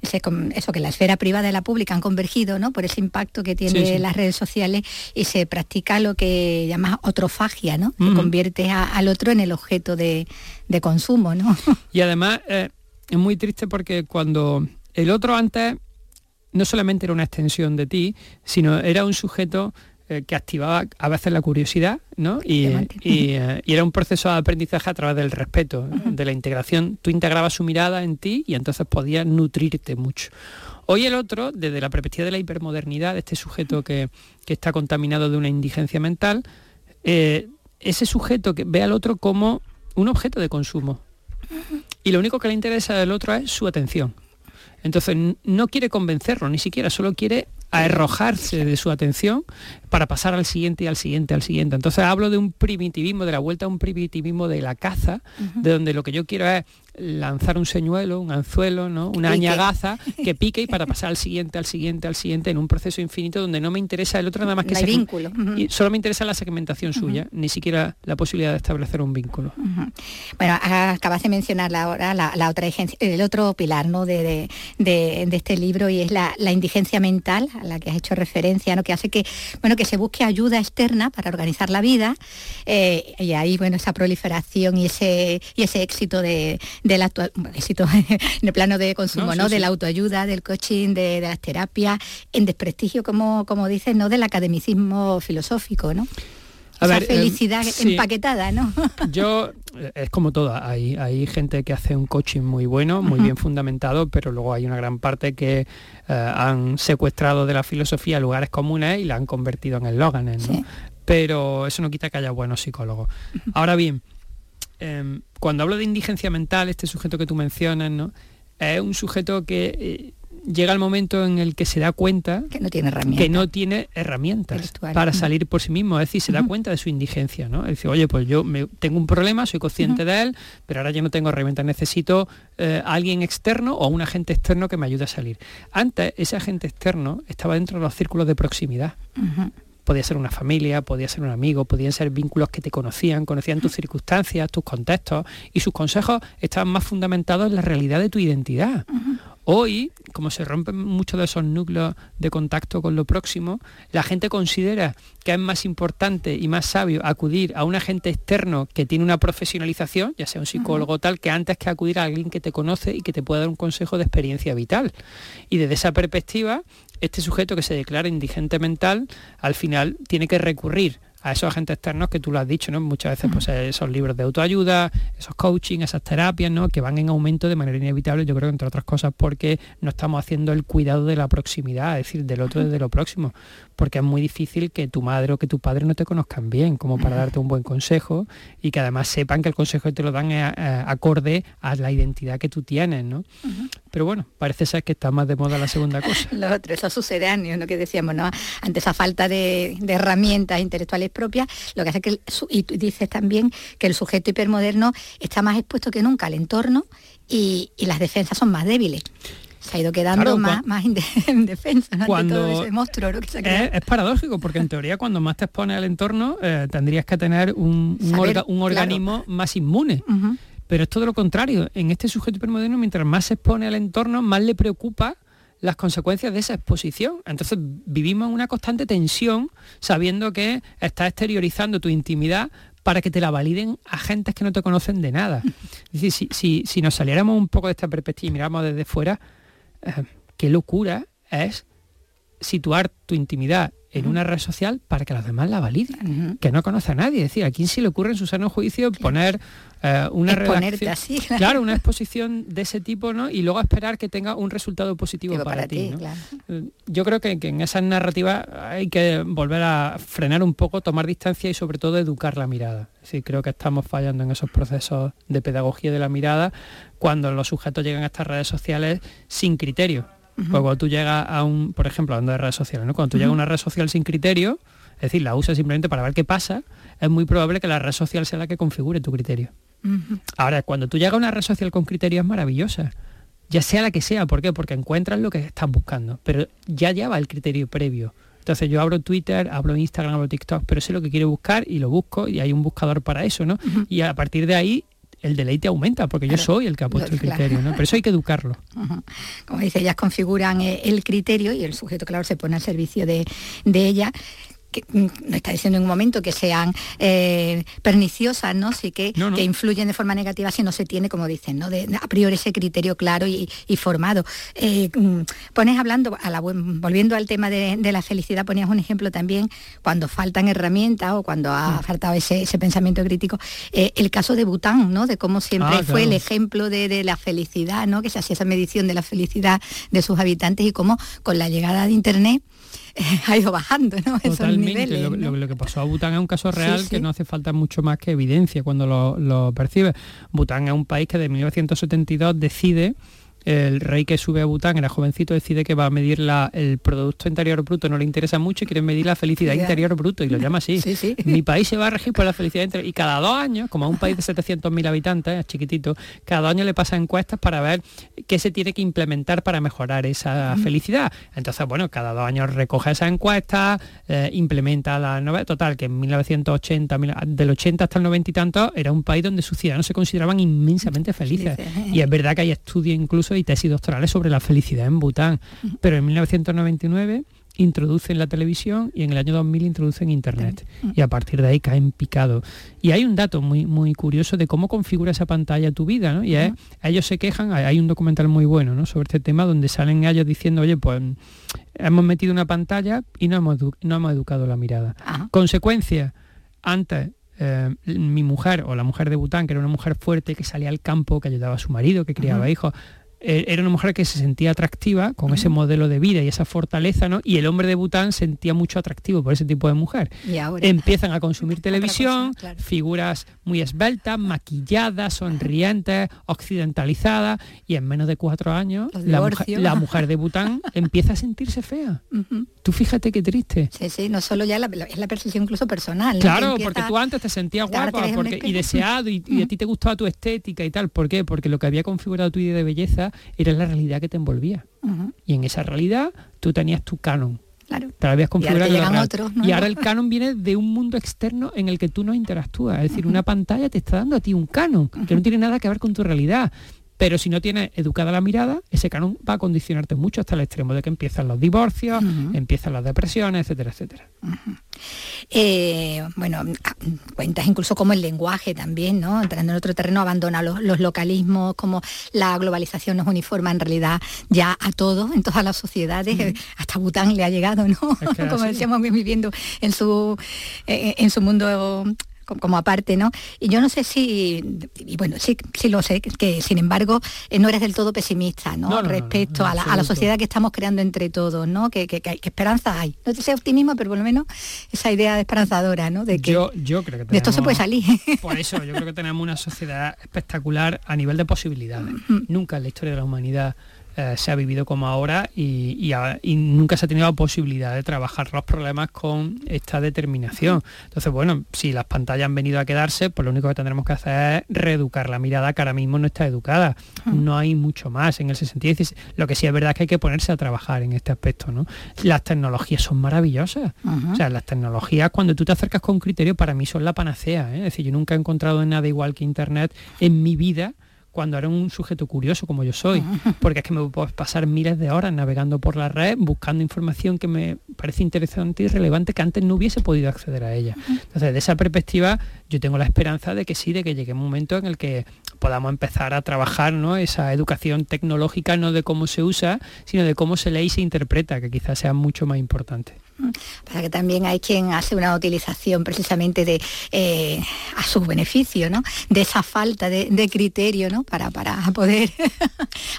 Eso, que la esfera privada y la pública han convergido, ¿no? Por ese impacto que tienen sí, sí. las redes sociales, y se practica lo que llamas otrofagia, ¿no? Uh-huh. Que conviertes a, al otro en el objeto de, de consumo, ¿no? Y además eh, es muy triste porque cuando el otro antes no solamente era una extensión de ti, sino era un sujeto que activaba a veces la curiosidad, ¿no? Y, y, eh, y era un proceso de aprendizaje a través del respeto, uh-huh. de la integración. Tú integrabas su mirada en ti y entonces podías nutrirte mucho. Hoy el otro, desde la perspectiva de la hipermodernidad, este sujeto que, que está contaminado de una indigencia mental, eh, ese sujeto que ve al otro como un objeto de consumo. Uh-huh. Y lo único que le interesa del otro es su atención. Entonces no quiere convencerlo, ni siquiera, solo quiere arrojarse de su atención para pasar al siguiente, al siguiente, al siguiente. Entonces hablo de un primitivismo, de la vuelta a un primitivismo de la caza, uh-huh. de donde lo que yo quiero es lanzar un señuelo, un anzuelo, ¿no? Una pique. Añagaza que pique, y para pasar al siguiente, al siguiente, al siguiente, en un proceso infinito donde no me interesa el otro nada más que... Seg- vínculo. Uh-huh. Y solo me interesa la segmentación uh-huh. suya, ni siquiera la posibilidad de establecer un vínculo. Uh-huh. Bueno, acabas de mencionar ahora la, la otra el otro pilar, ¿no? de, de, de, de este libro, y es la, la indigencia mental, a la que has hecho referencia, ¿no? Que hace que, bueno, que se busque ayuda externa para organizar la vida, eh, y ahí, bueno, esa proliferación y ese y ese éxito de... del actual, bueno, éxito en el plano de consumo, ¿no? Sí, ¿no? Sí. De la autoayuda, del coaching, de, de las terapias, en desprestigio, como, como dices, ¿no? Del academicismo filosófico, ¿no? A Esa ver, felicidad eh, sí. empaquetada, ¿no? Yo, es como todo, hay, hay gente que hace un coaching muy bueno, muy uh-huh. bien fundamentado, pero luego hay una gran parte que uh, han secuestrado de la filosofía lugares comunes y la han convertido en eslóganes, ¿no? Sí. Pero eso no quita que haya buenos psicólogos. Uh-huh. Ahora bien, eh, cuando hablo de indigencia mental, este sujeto que tú mencionas, ¿no? Es un sujeto que llega el momento en el que se da cuenta que no tiene herramientas, que no tiene herramientas virtual, para ¿no? salir por sí mismo. Es decir, se da uh-huh. cuenta de su indigencia, ¿no? Es decir, oye, pues yo me, tengo un problema, soy consciente uh-huh. de él, pero ahora yo no tengo herramientas, necesito eh, a alguien externo o a un agente externo que me ayude a salir. Antes, ese agente externo estaba dentro de los círculos de proximidad. Uh-huh. Podía ser una familia, podía ser un amigo, podían ser vínculos que te conocían, conocían tus circunstancias, tus contextos, y sus consejos estaban más fundamentados en la realidad de tu identidad. Uh-huh. Hoy, como se rompen muchos de esos núcleos de contacto con lo próximo, la gente considera que es más importante y más sabio acudir a un agente externo que tiene una profesionalización, ya sea un psicólogo uh-huh. tal, que antes que acudir a alguien que te conoce y que te pueda dar un consejo de experiencia vital. Y desde esa perspectiva, este sujeto que se declara indigente mental, al final tiene que recurrir a esos agentes externos que tú lo has dicho, ¿no? Muchas veces, pues, esos libros de autoayuda, esos coaching, esas terapias, ¿no? Que van en aumento de manera inevitable, yo creo, entre otras cosas, porque no estamos haciendo el cuidado de la proximidad, es decir, del otro desde lo próximo, porque es muy difícil que tu madre o que tu padre no te conozcan bien, como para darte un buen consejo, y que además sepan que el consejo que te lo dan es acorde a la identidad que tú tienes, ¿no? Uh-huh. Pero bueno, parece ser que está más de moda la segunda cosa. Lo otro, esos sucedáneos, ¿no? Que decíamos, ¿no? Ante esa falta de, de herramientas intelectuales propias, lo que hace que, el, y tú dices también, que el sujeto hipermoderno está más expuesto que nunca al entorno, y, y las defensas son más débiles. Se ha ido quedando claro, más, cu- más indefenso, ¿no? Cuando todo ese monstruo, ¿no? Que se ha quedado. Es, es paradójico, porque en teoría cuando más te expones al entorno, eh, tendrías que tener un, un, Saber, orga, un organismo claro. más inmune. Uh-huh. Pero es todo lo contrario. En este sujeto hipermoderno, mientras más se expone al entorno, más le preocupa las consecuencias de esa exposición. Entonces vivimos una constante tensión, sabiendo que estás exteriorizando tu intimidad para que te la validen agentes que no te conocen de nada. Es decir, si, si, si nos saliéramos un poco de esta perspectiva y miráramos desde fuera, eh, qué locura es situar tu intimidad en una red social para que los demás la validen, uh-huh. que no conoce a nadie. Es decir, ¿a quién se le ocurre en su sano juicio poner eh, una redacción, así, claro. claro, una exposición de ese tipo, ¿no? Y luego esperar que tenga un resultado positivo para, para ti, ¿no? Claro. Yo creo que, que en esas narrativas hay que volver a frenar un poco, tomar distancia y sobre todo educar la mirada. Es decir, creo que estamos fallando en esos procesos de pedagogía de la mirada cuando los sujetos llegan a estas redes sociales sin criterio. Uh-huh. Pues cuando tú llegas a un, por ejemplo, hablando de redes sociales, ¿no? Cuando tú uh-huh. llegas a una red social sin criterio, es decir, la usas simplemente para ver qué pasa, es muy probable que la red social sea la que configure tu criterio. Uh-huh. Ahora, cuando tú llegas a una red social con criterio es maravillosa, ya sea la que sea, ¿por qué? Porque encuentras lo que estás buscando, pero ya lleva el criterio previo. Entonces yo abro Twitter, abro Instagram, abro TikTok, pero sé lo que quiero buscar y lo busco y hay un buscador para eso, ¿no? Uh-huh. Y a partir de ahí el deleite aumenta, porque claro, yo soy el que ha puesto lo, el criterio, claro. ¿no? Pero eso hay que educarlo. Ajá. Como dice, ellas configuran el criterio y el sujeto, claro, se pone al servicio de, de ella. Que, no está diciendo en un momento que sean eh, perniciosas, ¿no? Sí que, no, no. que influyen de forma negativa si no se tiene, como dicen, ¿no? De, a priori ese criterio claro y, y formado. Eh, pones hablando, a la, volviendo al tema de, de la felicidad, ponías un ejemplo también cuando faltan herramientas o cuando ha sí. faltado ese, ese pensamiento crítico. Eh, el caso de Bután, ¿no? De cómo siempre ah, fue claro. el ejemplo de, de la felicidad, ¿no? Que se hacía esa medición de la felicidad de sus habitantes y cómo con la llegada de Internet ha ido bajando, ¿no? Totalmente. Esos niveles, ¿no? Lo, lo, lo que pasó a Bután es un caso real sí, sí. que no hace falta mucho más que evidencia cuando lo, lo percibe. Bután es un país que de mil novecientos setenta y dos decide, el rey que sube a Bután, era jovencito, decide que va a medir la, el Producto Interior Bruto, no le interesa mucho y quiere medir la felicidad yeah. interior bruto, y lo llama así. Sí, sí. Mi país se va a regir por la felicidad interior. Y cada dos años, como es un país de setecientos mil habitantes, es chiquitito, cada año le pasa encuestas para ver qué se tiene que implementar para mejorar esa mm. felicidad. Entonces, bueno, cada dos años recoge esas encuestas, eh, implementa la novedad. Total, que en mil novecientos ochenta, del ochenta hasta el noventa y tanto, era un país donde sus ciudadanos se consideraban inmensamente felices. Y es verdad que hay estudios incluso y tesis doctorales sobre la felicidad en Bután, pero en mil novecientos noventa y nueve introducen la televisión y en el año dos mil introducen Internet, y a partir de ahí caen picado. Y hay un dato muy, muy curioso de cómo configura esa pantalla tu vida, ¿no? Y es, ellos se quejan, hay un documental muy bueno, ¿no?, sobre este tema, donde salen ellos diciendo, oye, pues hemos metido una pantalla y no hemos, edu- no hemos educado la mirada. Ajá. Consecuencia, antes Eh, mi mujer, o la mujer de Bután, que era una mujer fuerte, que salía al campo, que ayudaba a su marido, que criaba Ajá. hijos, era una mujer que se sentía atractiva con uh-huh. ese modelo de vida y esa fortaleza, ¿no? Y el hombre de Bután sentía mucho atractivo por ese tipo de mujer. Y ahora empiezan a consumir televisión, cosa, claro. figuras muy esbeltas, maquilladas, sonrientes, occidentalizadas, y en menos de cuatro años la mujer, la mujer de Bután empieza a sentirse fea. Uh-huh. Tú fíjate qué triste. Sí, sí, no solo ya la, es la percepción incluso personal. Claro, ¿no? Empieza, porque tú antes te sentías guapa te porque, y deseado, y, uh-huh. y a ti te gustaba tu estética y tal. ¿Por qué? Porque lo que había configurado tu idea de belleza era la realidad que te envolvía. Uh-huh. Y en esa realidad tú tenías tu canon. Claro. Te la habías configurado. Y ahora, otros, ¿no? y ahora el canon viene de un mundo externo en el que tú no interactúas. Es decir, uh-huh. una pantalla te está dando a ti un canon uh-huh. que no tiene nada que ver con tu realidad. Pero si no tienes educada la mirada, ese canon va a condicionarte mucho hasta el extremo de que empiezan los divorcios, uh-huh. empiezan las depresiones, etcétera, etcétera. Uh-huh. Eh, bueno, cuentas incluso como el lenguaje también, ¿no? Entrando en otro terreno, abandona los, los localismos, como la globalización nos uniforma en realidad ya a todos, en todas las sociedades, uh-huh. hasta Bután le ha llegado, ¿no? Es que como decíamos, viviendo en su, eh, en su mundo como aparte, ¿no? Y yo no sé si, y bueno, sí, sí lo sé, que, que sin embargo eh, no eres del todo pesimista, ¿no? no, no Respecto no, no, no, a, la, a la sociedad que estamos creando entre todos, ¿no? Que, que, que, que esperanza hay. No te sea optimismo, pero por lo menos esa idea esperanzadora, ¿no? De que, yo, yo creo que tenemos, de esto se puede salir. Por eso, yo creo que tenemos una sociedad espectacular a nivel de posibilidades. Nunca en la historia de la humanidad eh, se ha vivido como ahora y, y, a, y nunca se ha tenido la posibilidad de trabajar los problemas con esta determinación. Entonces, bueno, si las pantallas han venido a quedarse, pues lo único que tendremos que hacer es reeducar la mirada, que ahora mismo no está educada. No hay mucho más en el sesenta y diez. Lo que sí es verdad es que hay que ponerse a trabajar en este aspecto, ¿no? Las tecnologías son maravillosas. Ajá. O sea, las tecnologías, cuando tú te acercas con criterio, para mí son la panacea, ¿eh? Es decir, yo nunca he encontrado nada igual que Internet en mi vida, cuando era un sujeto curioso como yo soy, porque es que me puedo pasar miles de horas navegando por la red, buscando información que me parece interesante y relevante, que antes no hubiese podido acceder a ella. Entonces, de esa perspectiva, yo tengo la esperanza de que sí, de que llegue un momento en el que podamos empezar a trabajar, ¿no?, esa educación tecnológica, no de cómo se usa, sino de cómo se lee y se interpreta, que quizás sea mucho más importante. Para que también hay quien hace una utilización precisamente de eh, a su beneficio, ¿no?, de esa falta de, de criterio, ¿no?, para, para poder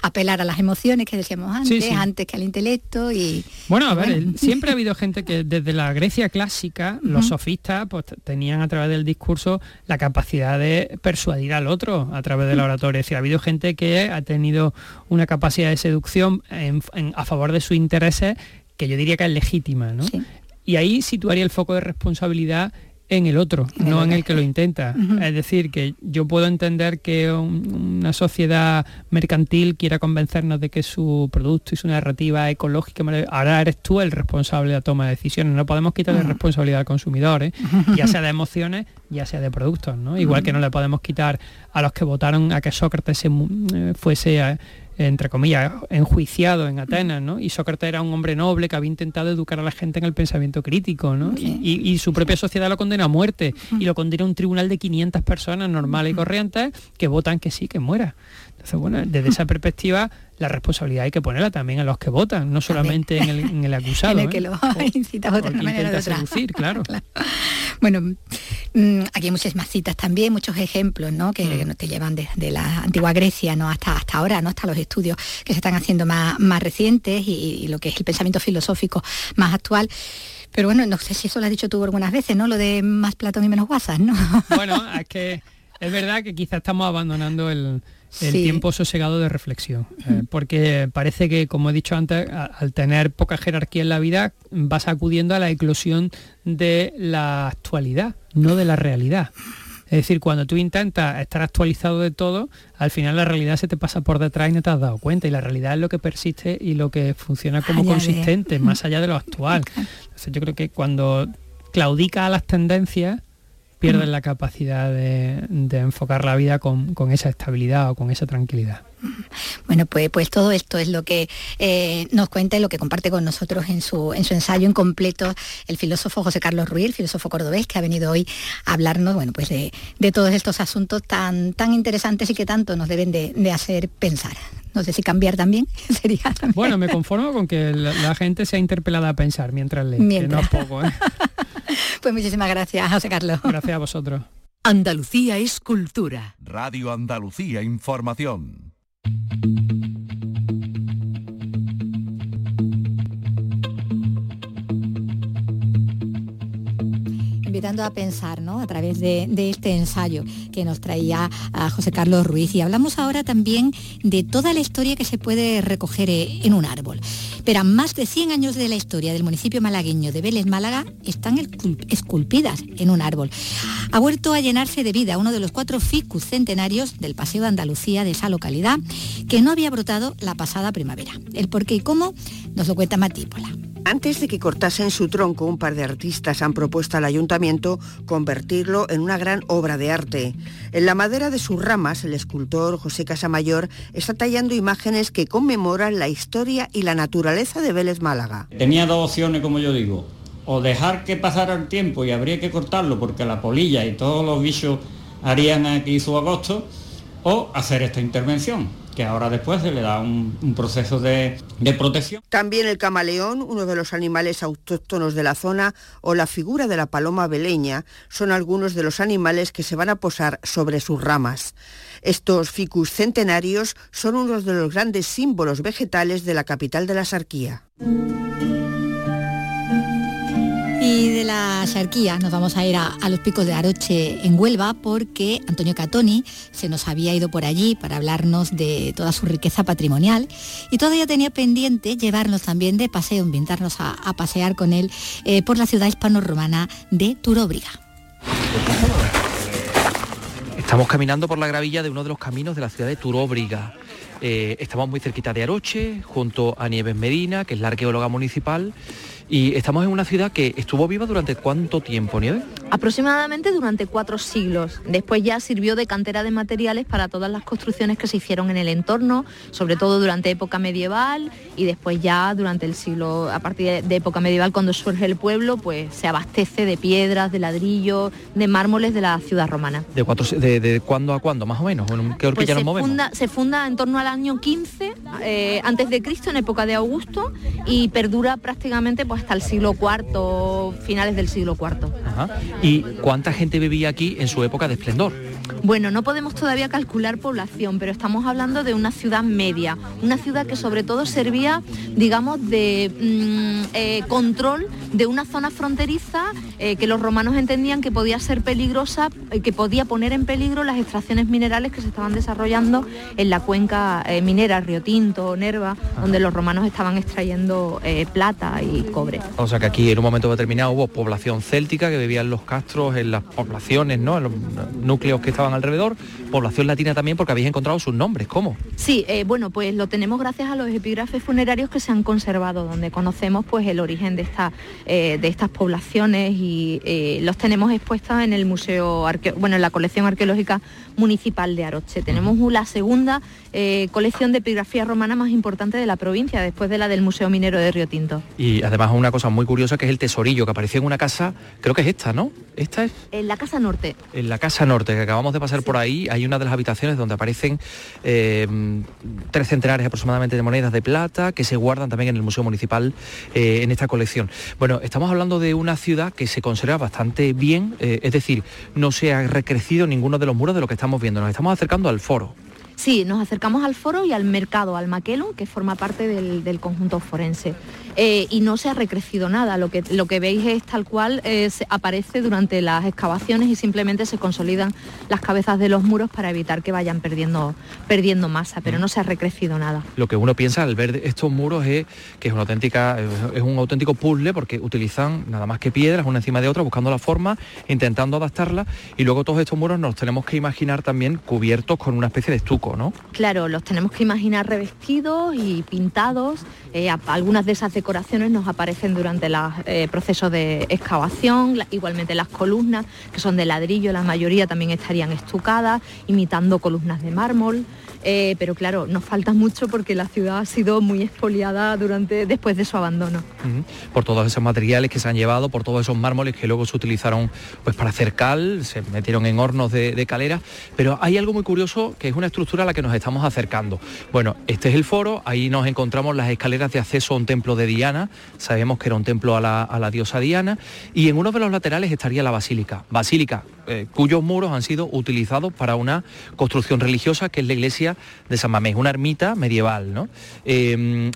apelar a las emociones que decíamos antes, sí, sí. antes que al intelecto. Y bueno, a ver, bueno. El, siempre ha habido gente que desde la Grecia clásica, los uh-huh. sofistas pues tenían a través del discurso la capacidad de persuadir al otro a través de la oratoria. Es decir, ha habido gente que ha tenido una capacidad de seducción en, en, a favor de sus intereses, que yo diría que es legítima, ¿no? Sí. Y ahí situaría el foco de responsabilidad en el otro, en no el en el que lo intenta. Uh-huh. Es decir, que yo puedo entender que un, una sociedad mercantil quiera convencernos de que su producto y su narrativa ecológica... Ahora eres tú el responsable de la toma de decisiones. No podemos quitarle uh-huh. responsabilidad al consumidor, ¿eh? Uh-huh. Ya sea de emociones, ya sea de productos, ¿no? Igual uh-huh. que no le podemos quitar a los que votaron a que Sócrates se, eh, fuese... A, entre comillas, enjuiciado en Atenas, ¿no? Y Sócrates era un hombre noble que había intentado educar a la gente en el pensamiento crítico, ¿no? Okay. Y, y, y su propia sociedad lo condena a muerte, uh-huh. y lo condena a un tribunal de quinientas personas normales uh-huh. y corrientes que votan que sí, que muera. Entonces, bueno, desde esa perspectiva, la responsabilidad hay que ponerla también a los que votan, no solamente en el, en el acusado. En el que lo ¿eh? incita a votar de una manera de otra. Seducir, claro. claro. Bueno, aquí hay muchas más citas también, muchos ejemplos, ¿no?, que mm. te llevan desde la antigua Grecia, ¿no?, hasta, hasta ahora, ¿no?, hasta los estudios que se están haciendo más, más recientes y, y lo que es el pensamiento filosófico más actual. Pero bueno, no sé si eso lo has dicho tú algunas veces, ¿no?, lo de más Platón y menos Guasas, ¿no? Bueno, es que es verdad que quizás estamos abandonando el... el sí. tiempo sosegado de reflexión, eh, porque parece que, como he dicho antes, a, al tener poca jerarquía en la vida, vas acudiendo a la eclosión de la actualidad, no de la realidad. Es decir, cuando tú intentas estar actualizado de todo, al final la realidad se te pasa por detrás y no te has dado cuenta, y la realidad es lo que persiste y lo que funciona como allá consistente, de... más allá de lo actual. Okay. Entonces, yo creo que cuando claudica a las tendencias, pierden la capacidad de, de enfocar la vida con, con esa estabilidad o con esa tranquilidad. Bueno, pues, pues todo esto es lo que eh, nos cuenta y lo que comparte con nosotros en su, en su ensayo incompleto el filósofo José Carlos Ruiz, el filósofo cordobés, que ha venido hoy a hablarnos, bueno, pues de, de todos estos asuntos tan, tan interesantes y que tanto nos deben de, de hacer pensar. No sé si cambiar también sería también. Bueno, me conformo con que la, la gente sea interpelada a pensar mientras lee, mientras. Que no es poco, ¿eh? Pues muchísimas gracias, José Carlos. Gracias a vosotros. Andalucía es cultura. Radio Andalucía Información. Invitando a pensar, ¿no?, a través de, de este ensayo que nos traía a José Carlos Ruiz. Y hablamos ahora también de toda la historia que se puede recoger en un árbol. Pero a más de cien años de la historia del municipio malagueño de Vélez Málaga están esculpidas en un árbol. Ha vuelto a llenarse de vida uno de los cuatro ficus centenarios del Paseo de Andalucía de esa localidad, que no había brotado la pasada primavera. El por qué y cómo nos lo cuenta Matípola. Antes de que cortasen su tronco, un par de artistas han propuesto al ayuntamiento convertirlo en una gran obra de arte. En la madera de sus ramas, el escultor José Casamayor está tallando imágenes que conmemoran la historia y la naturaleza de Vélez Málaga. Tenía dos opciones, como yo digo, o dejar que pasara el tiempo y habría que cortarlo porque la polilla y todos los bichos harían aquí su agosto, o hacer esta intervención, que ahora después se le da un, un proceso de, de protección. También el camaleón, uno de los animales autóctonos de la zona, o la figura de la paloma beleña, son algunos de los animales que se van a posar sobre sus ramas. Estos ficus centenarios son unos de los grandes símbolos vegetales de la capital de la Axarquía. Y Y de la Axarquía nos vamos a ir a, a los picos de Aroche en Huelva, porque Antonio Catoni se nos había ido por allí para hablarnos de toda su riqueza patrimonial, y todavía tenía pendiente llevarnos también de paseo, invitarnos a, a pasear con él eh, por la ciudad hispano-romana de Turóbriga. Estamos caminando por la gravilla de uno de los caminos de la ciudad de Turóbriga. Eh, estamos muy cerquita de Aroche, junto a Nieves Medina, que es la arqueóloga municipal, y estamos en una ciudad que estuvo viva durante ¿cuánto tiempo, Nieves? Aproximadamente durante cuatro siglos. Después ya sirvió de cantera de materiales para todas las construcciones que se hicieron en el entorno, sobre todo durante época medieval, y después ya durante el siglo, a partir de época medieval, cuando surge el pueblo, pues se abastece de piedras, de ladrillos, de mármoles de la ciudad romana. ¿De, cuatro, de, de cuándo a cuándo, más o menos? ¿En qué horquilla pues nos movemos? Funda, se funda en torno al año quince eh, antes de Cristo, en época de Augusto, y perdura prácticamente pues, hasta el siglo cuarto, finales del siglo cuarto. Ajá. ¿Y cuánta gente vivía aquí en su época de esplendor? Bueno, no podemos todavía calcular población, pero estamos hablando de una ciudad media, una ciudad que sobre todo servía, digamos, de mm, eh, control de una zona fronteriza eh, que los romanos entendían que podía ser peligrosa, eh, que podía poner en peligro las extracciones minerales que se estaban desarrollando en la cuenca eh, minera, Riotinto, Nerva, ah. donde los romanos estaban extrayendo eh, plata y cobre. O sea que aquí en un momento determinado hubo población céltica que vivía en los castros, en las poblaciones, ¿no?, en los núcleos que estaban alrededor, población latina también, porque habéis encontrado sus nombres. ¿Cómo? Sí, eh, bueno, pues lo tenemos gracias a los epígrafes funerarios que se han conservado, donde conocemos pues el origen de, esta, eh, de estas poblaciones, y eh, los tenemos expuestos en el museo, arque- bueno, en la colección arqueológica municipal de Aroche. Tenemos la segunda eh, colección de epigrafía romana más importante de la provincia, después de la del Museo Minero de Riotinto. Y además una cosa muy curiosa, que es el tesorillo, que apareció en una casa, creo que es esta, ¿no? ¿Esta es? En la Casa Norte. En la Casa Norte, que acabamos de pasar sí. por ahí, hay una de las habitaciones donde aparecen eh, tres centenares aproximadamente de monedas de plata, que se guardan también en el Museo Municipal, eh, en esta colección. Bueno, estamos hablando de una ciudad que se conserva bastante bien, eh, es decir, no se ha recrecido ninguno de los muros de lo que estamos viendo, nos estamos acercando al foro. Sí, nos acercamos al foro y al mercado, al Maquelon, que forma parte del, del conjunto forense. Eh, y no se ha recrecido nada, lo que, lo que veis es tal cual eh, se aparece durante las excavaciones, y simplemente se consolidan las cabezas de los muros para evitar que vayan perdiendo, perdiendo masa, pero no se ha recrecido nada. Lo que uno piensa al ver estos muros es que es una auténtica, es un auténtico puzzle, porque utilizan nada más que piedras una encima de otra, buscando la forma, intentando adaptarla, y luego todos estos muros nos tenemos que imaginar también cubiertos con una especie de estuco, ¿no? Claro, los tenemos que imaginar revestidos y pintados. Eh, a, algunas de esas decoraciones nos aparecen durante los eh, procesos de excavación. La, igualmente las columnas, que son de ladrillo, la mayoría también estarían estucadas, imitando columnas de mármol. Eh, pero claro, nos falta mucho, porque la ciudad ha sido muy expoliada durante, después de su abandono. Mm-hmm. Por todos esos materiales que se han llevado, por todos esos mármoles que luego se utilizaron pues para hacer cal, se metieron en hornos de, de caleras. Pero hay algo muy curioso, que es una estructura a la que nos estamos acercando. Bueno, este es el foro, ahí nos encontramos las escaleras de acceso a un templo de Diana, sabemos que era un templo a la, a la diosa Diana, y en uno de los laterales estaría la basílica, basílica eh, cuyos muros han sido utilizados para una construcción religiosa, que es la iglesia de San Mamés, una ermita medieval, ¿no? Eh,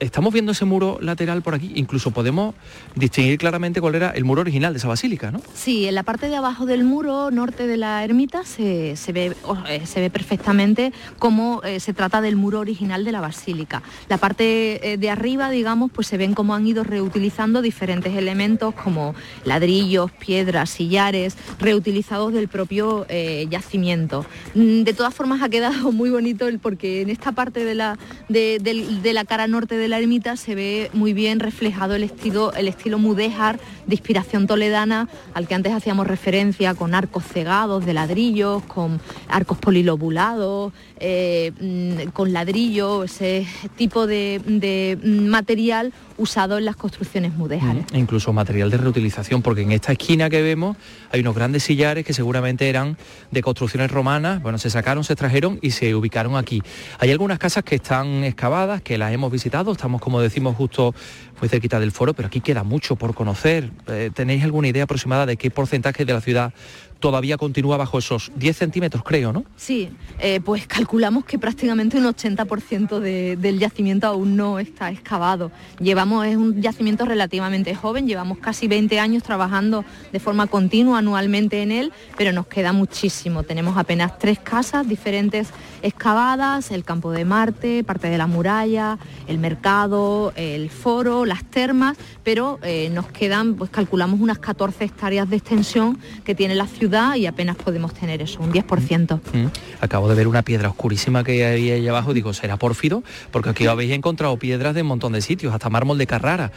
estamos viendo ese muro lateral por aquí, incluso podemos distinguir claramente cuál era el muro original de esa basílica, ¿no? Sí, en la parte de abajo del muro norte de la ermita se, se ve, se ve perfectamente cómo eh, se trata del muro original de la basílica. La parte eh, de arriba, digamos, pues se ven cómo han ido reutilizando diferentes elementos como ladrillos, piedras, sillares, reutilizados del propio eh, yacimiento. De todas formas ha quedado muy bonito, el, porque en esta parte de la, de, de, de la cara norte de la ermita se ve muy bien reflejado el estilo, el estilo mudéjar de inspiración toledana, al que antes hacíamos referencia, con arcos cegados de ladrillos, con arcos polilobulados, Eh, con ladrillo, ese tipo de, de material usado en las construcciones mudéjares. Mm, incluso material de reutilización, porque en esta esquina que vemos hay unos grandes sillares que seguramente eran de construcciones romanas. Bueno, se sacaron, se trajeron y se ubicaron aquí. Hay algunas casas que están excavadas, que las hemos visitado, estamos, como decimos, justo muy cerquita del foro, pero aquí queda mucho por conocer. Eh, ¿tenéis alguna idea aproximada de qué porcentaje de la ciudad todavía continúa bajo esos diez centímetros, creo, ¿no? Sí, eh, pues calculamos que prácticamente un ochenta por ciento de, del yacimiento aún no está excavado. Llevamos, es un yacimiento relativamente joven, llevamos casi veinte años trabajando de forma continua anualmente en él, pero nos queda muchísimo. Tenemos apenas tres casas diferentes excavadas, el campo de Marte, parte de la muralla, el mercado, el foro, las termas, pero eh, nos quedan, pues calculamos unas catorce hectáreas de extensión que tiene la ciudad y apenas podemos tener eso, un diez por ciento. Mm-hmm. Acabo de ver una piedra oscurísima que hay ahí abajo, digo, ¿será pórfido? Porque aquí habéis encontrado piedras de un montón de sitios, hasta mármol de Carrara.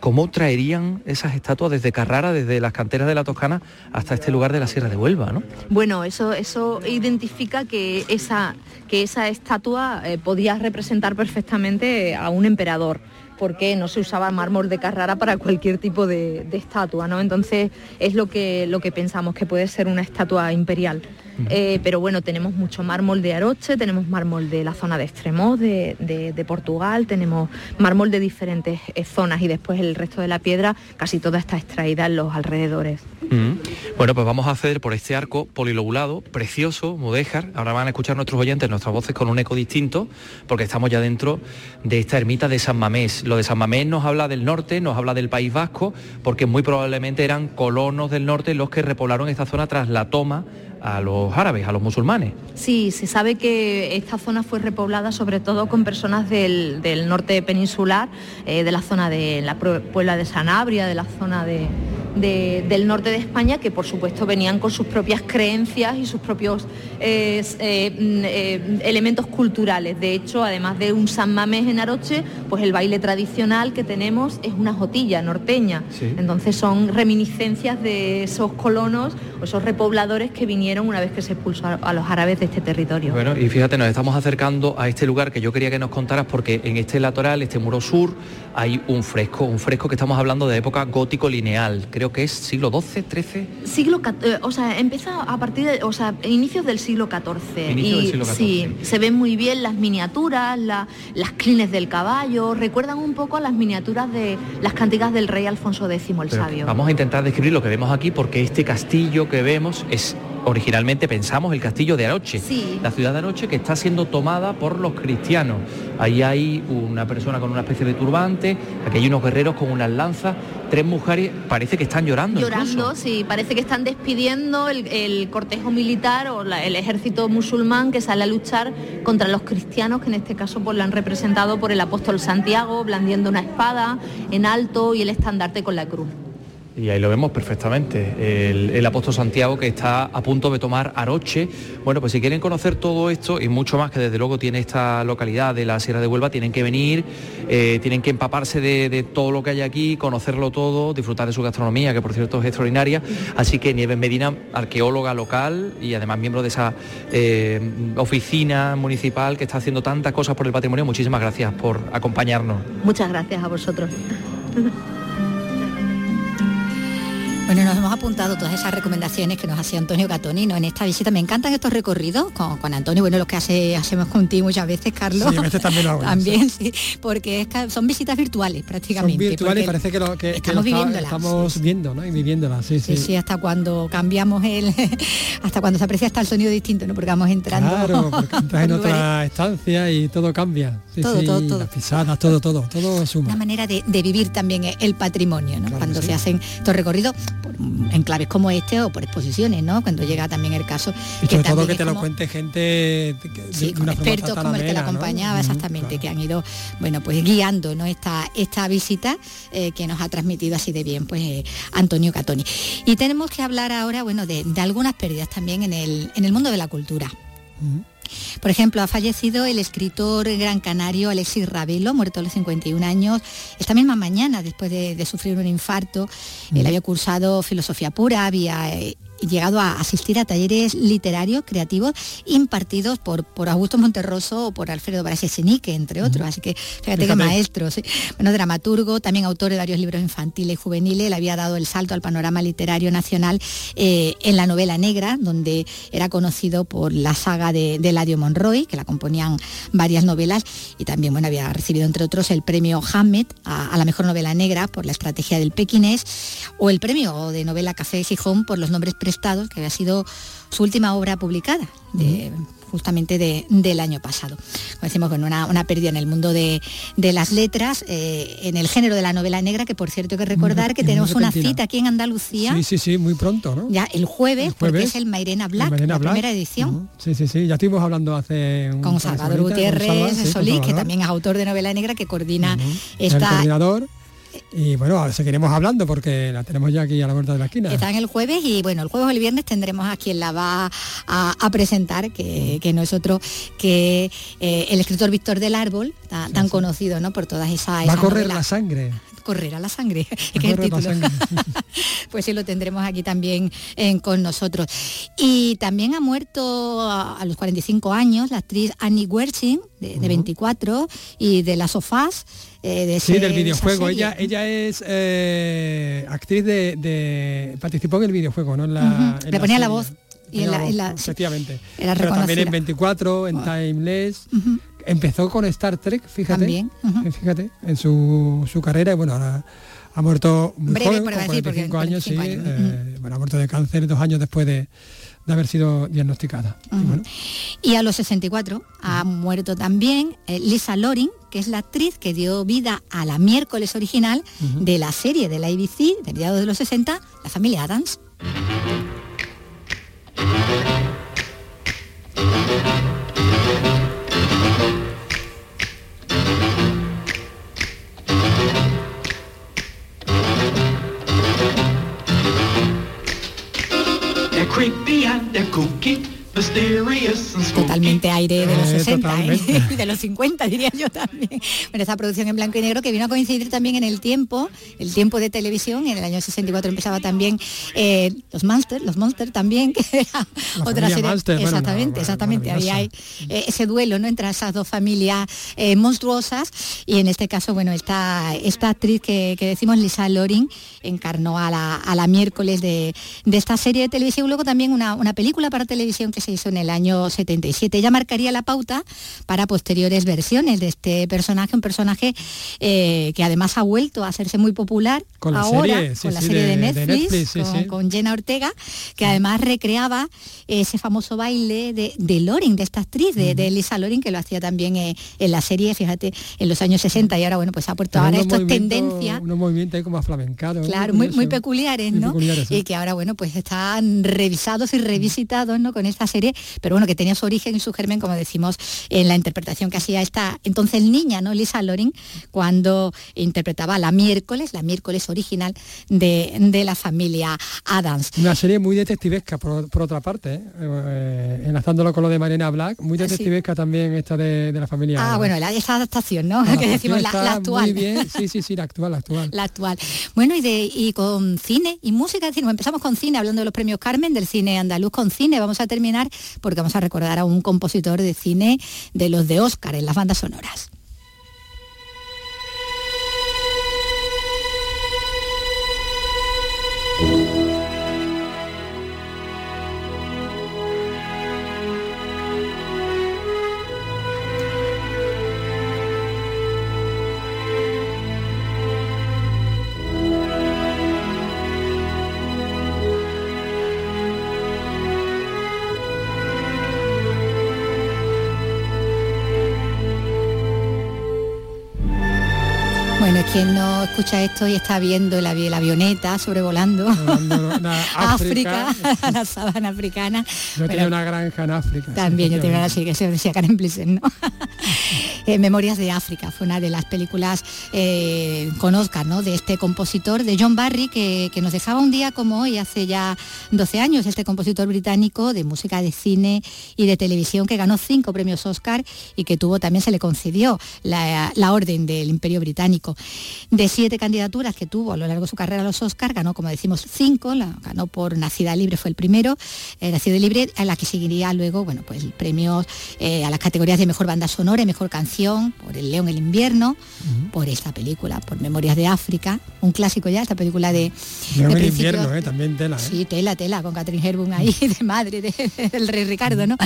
¿Cómo traerían esas estatuas desde Carrara, desde las canteras de la Toscana hasta este lugar de la Sierra de Huelva, ¿no? Bueno, eso, eso identifica que esa, que esa estatua eh, podía representar perfectamente a un emperador, porque no se usaba mármol de Carrara para cualquier tipo de, de estatua, ¿no? Entonces es lo que, lo que pensamos, que puede ser una estatua imperial. Uh-huh. Eh, pero bueno, tenemos mucho mármol de Aroche, tenemos mármol de la zona de Estremoz, de, de, de Portugal, tenemos mármol de diferentes eh, zonas, y después el resto de la piedra, casi toda está extraída en los alrededores. Uh-huh. Bueno, pues vamos a acceder por este arco polilobulado, precioso, mudéjar. Ahora van a escuchar nuestros oyentes, nuestras voces con un eco distinto, porque estamos ya dentro de esta ermita de San Mamés. Lo de San Mamés nos habla del norte, nos habla del País Vasco, porque muy probablemente eran colonos del norte los que repoblaron esta zona tras la toma a los árabes, a los musulmanes. Sí, se sabe que esta zona fue repoblada sobre todo con personas del, del norte peninsular, eh, de la zona de la Puebla de Sanabria, de la zona de, de, del norte de España, que por supuesto venían con sus propias creencias y sus propios eh, eh, eh, elementos culturales. De hecho, además de un San Mamés en Aroche, pues el baile tradicional tradicional que tenemos es una jotilla norteña, sí. Entonces son reminiscencias de esos colonos o esos repobladores que vinieron una vez que se expulsó a los árabes de este territorio. Bueno, y fíjate, nos estamos acercando a este lugar que yo quería que nos contaras, porque en este litoral, este muro sur, hay un fresco, un fresco que estamos hablando de época gótico lineal, creo que es siglo doce, trece... Siglo catorce, o sea, empieza a partir de, o sea, inicios del siglo catorce. Inicio y, del siglo catorce. Sí, se ven muy bien las miniaturas, la, las clines del caballo, recuerdan un poco a las miniaturas de las cantigas del rey Alfonso décimo el Pero Sabio. Vamos a intentar describir lo que vemos aquí, porque este castillo que vemos es originalmente, pensamos, el castillo de Aroche, sí. La ciudad de Aroche, que está siendo tomada por los cristianos. Ahí hay una persona con una especie de turbante, aquí hay unos guerreros con unas lanzas, tres mujeres, parece que están llorando. Llorando, incluso. Sí, parece que están despidiendo el, el cortejo militar o la, el ejército musulmán que sale a luchar contra los cristianos, que en este caso pues lo han representado por el apóstol Santiago, blandiendo una espada en alto y el estandarte con la cruz. Y ahí lo vemos perfectamente, el, el apóstol Santiago que está a punto de tomar Aroche. Bueno, pues si quieren conocer todo esto y mucho más que desde luego tiene esta localidad de la Sierra de Huelva, tienen que venir, eh, tienen que empaparse de, de todo lo que hay aquí, conocerlo todo, disfrutar de su gastronomía, que por cierto es extraordinaria. Así que Nieves Medina, arqueóloga local y además miembro de esa eh, oficina municipal que está haciendo tantas cosas por el patrimonio, muchísimas gracias por acompañarnos. Muchas gracias a vosotros. Bueno, nos hemos apuntado todas esas recomendaciones que nos hacía Antonio Gatonino en esta visita. Me encantan estos recorridos con, con Antonio, bueno, los que hace, hacemos contigo muchas veces, Carlos. Sí, a veces también lo hago. También, sí, porque es, son visitas virtuales prácticamente. Son virtuales, parece que lo que estamos, que lo está, estamos sí. viendo, ¿no? Y viviéndolas, sí, sí. Sí, sí, hasta cuando cambiamos el... hasta cuando se aprecia hasta el sonido distinto, ¿no? Porque vamos entrando... Claro, porque entras en otra estancia y todo cambia. Sí, todo, sí, todo, todo. Las pisadas, todo, todo, todo suma. Una manera de, de vivir también el patrimonio, ¿no? Claro, cuando sí. se hacen estos recorridos... por enclaves como este o por exposiciones, ¿no? Cuando llega también el caso. Y sobre que todo que te como... lo cuente gente de, sí, de una expertos como el que la acompañaba, ¿no? Exactamente, claro. Que han ido, bueno, pues guiando, ¿no? Esta, esta visita eh, que nos ha transmitido así de bien, pues eh, Antonio Catoni. Y tenemos que hablar ahora, bueno, de, de algunas pérdidas también en el, en el mundo de la cultura. Uh-huh. Por ejemplo, ha fallecido el escritor gran canario Alexis Ravelo, muerto a los cincuenta y un años, esta misma mañana, después de, de sufrir un infarto. Mm. Él había cursado filosofía pura, había eh, llegado a asistir a talleres literarios, creativos, impartidos por, por Augusto Monterroso o por Alfredo Brás Echenique, entre otros. Mm. Así que, fíjate qué maestro. ¿Sí? Bueno, dramaturgo, también autor de varios libros infantiles y juveniles, le había dado el salto al panorama literario nacional eh, en la novela negra, donde era conocido por la saga de, de la Eladio Monroy, que la componían varias novelas, y también, bueno, había recibido entre otros el premio Hammett a, a la mejor novela negra por La estrategia del pekinés, o el premio de novela Café de Gijón por Los nombres pre- Estados, que había sido su última obra publicada, de, justamente de, del año pasado. Como decimos, bueno, una, una pérdida en el mundo de, de las letras, eh, en el género de la novela negra, que por cierto hay que recordar que tenemos una cita aquí en Andalucía. Sí, sí, sí, muy pronto, ¿no? Ya el jueves, el jueves porque es el Mairena Black, el Mairena la Black. Primera edición. Uh-huh. Sí, sí, sí, ya estuvimos hablando hace... Un con Salvador semanitas, Gutiérrez con Salvador, sí, Solí, con Salvador, que también es autor de novela negra, que coordina uh-huh. esta... El coordinador. Y bueno, seguiremos hablando porque la tenemos ya aquí a la vuelta de la esquina. Están el jueves y bueno, el jueves o el viernes tendremos a quien la va a, a presentar, que, que no es otro que eh, el escritor Víctor del Árbol, ta, sí, tan sí. conocido, ¿no? Por todas esas... Va a correr novelas. La sangre. Correrá la sangre, es que es el título. Pues sí, lo tendremos aquí también eh, con nosotros. Y también ha muerto a, a los cuarenta y cinco años la actriz Annie Wertzing, de, de veinticuatro, y de Las Sofás. Eh, de sí, ese, del videojuego. Ella, ella es eh, actriz de, de... Participó en el videojuego, ¿no? En la, uh-huh. en Le la ponía serie. La voz. Y en la, en la, efectivamente. Era Pero también en veinticuatro, en wow. Timeless... Uh-huh. Empezó con Star Trek, fíjate, también, uh-huh. fíjate, en su, su carrera, y bueno, ahora ha muerto muy breve, joven, con cuarenta y cinco años, sí, años. Eh, uh-huh. bueno, ha muerto de cáncer dos años después de, de haber sido diagnosticada. Uh-huh. Y, bueno. y a los sesenta y cuatro uh-huh. ha muerto también eh, Lisa Loring, que es la actriz que dio vida a la Miércoles original uh-huh. de la serie de la A B C, de mediados de los sesenta, La Familia Addams. Totalmente aire de los sesenta eh, y de los cincuenta, diría yo también. Bueno, esta producción en blanco y negro que vino a coincidir también en el tiempo, el tiempo de televisión. En el año sesenta y cuatro empezaba también eh, los Monsters, los Monsters también, que era la otra serie. Monster, exactamente, bueno, no, exactamente. Había eh, ese duelo, ¿no?, entre esas dos familias eh, monstruosas. Y en este caso, bueno, esta, esta actriz que, que decimos, Lisa Loring, encarnó a la, a la Miércoles de, de esta serie de televisión. Luego también una, una película para televisión que se hizo en el año setenta y siete. Ella marcaría la pauta para posteriores versiones de este personaje, un personaje eh, que además ha vuelto a hacerse muy popular con la ahora, serie, sí, con la sí, serie de, de Netflix, de Netflix sí, con, sí. con Jenna Ortega, que sí. además recreaba ese famoso baile de, de Loring, de esta actriz, de, uh-huh. de Lisa Loring, que lo hacía también eh, en la serie, fíjate, en los años sesenta, y ahora, bueno, pues ha puesto ahora esto es tendencia. Unos movimientos ahí como aflamencados. Claro, muy, muy peculiares, ¿no? Muy peculiares, sí. Y que ahora, bueno, pues están revisados y revisitados, ¿no?, con esta serie, pero bueno, que tenía su origen y su germen, como decimos, en la interpretación que hacía esta entonces niña, ¿no?, Lisa Loring, cuando interpretaba la Miércoles, la Miércoles original de, de la Familia Addams. Una serie muy detectivesca, por, por otra parte, ¿eh? Eh, enlazándolo con lo de Mairena Black, muy detectivesca sí. también esta de, de la Familia Ah, Addams. Bueno, la, esa adaptación, ¿no?, la que decimos, la, la actual. Muy bien, sí, sí, sí, la actual, la actual. La actual. Bueno, y, de, y con cine y música, decimos, empezamos con cine, hablando de los premios Carmen, del cine andaluz con cine. Vamos a terminar porque vamos a recordar a un compositor de cine de los de Óscar en las bandas sonoras. Quien no escucha esto y está viendo la, la avioneta sobrevolando África, la sabana africana. Yo tenía una granja en África. También sí, yo tenía una que se decía Karen Blixen, ¿no? eh, Memorias de África fue una de las películas eh, con Oscar, ¿no?, de este compositor, de John Barry, que, que nos dejaba un día como hoy, hace ya doce años, este compositor británico de música, de cine y de televisión, que ganó cinco premios Oscar y que tuvo también, se le concedió la, la Orden del Imperio Británico. De siete candidaturas que tuvo a lo largo de su carrera a los Oscars, ganó, como decimos, cinco. La ganó por Nacida Libre, fue el primero, eh, Nacida Libre, a la que seguiría luego, bueno, pues premios eh, a las categorías de mejor banda sonora y mejor mejor canción, por El León, el invierno, uh-huh. por esta película, por Memorias de África, un clásico ya, esta película de... León, el invierno, ¿eh? También tela, ¿eh? Sí, tela, tela, con Katharine Hepburn ahí, de madre de, de, del rey Ricardo, ¿no?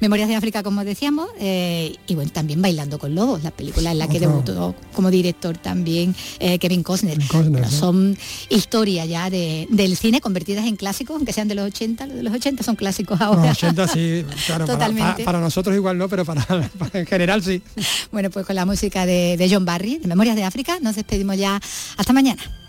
Memorias de África, como decíamos, eh, y bueno, también Bailando con Lobos, la película en la que debutó como director también eh, Kevin Costner. Costner bueno, ¿no? Son historias ya de, del cine convertidas en clásicos, aunque sean de los ochenta, los de los ochenta son clásicos ahora. Los ochenta sí, claro, totalmente. Para, para nosotros igual no, pero para, para en general sí. Bueno, pues con la música de, de John Barry, de Memorias de África, nos despedimos ya hasta mañana.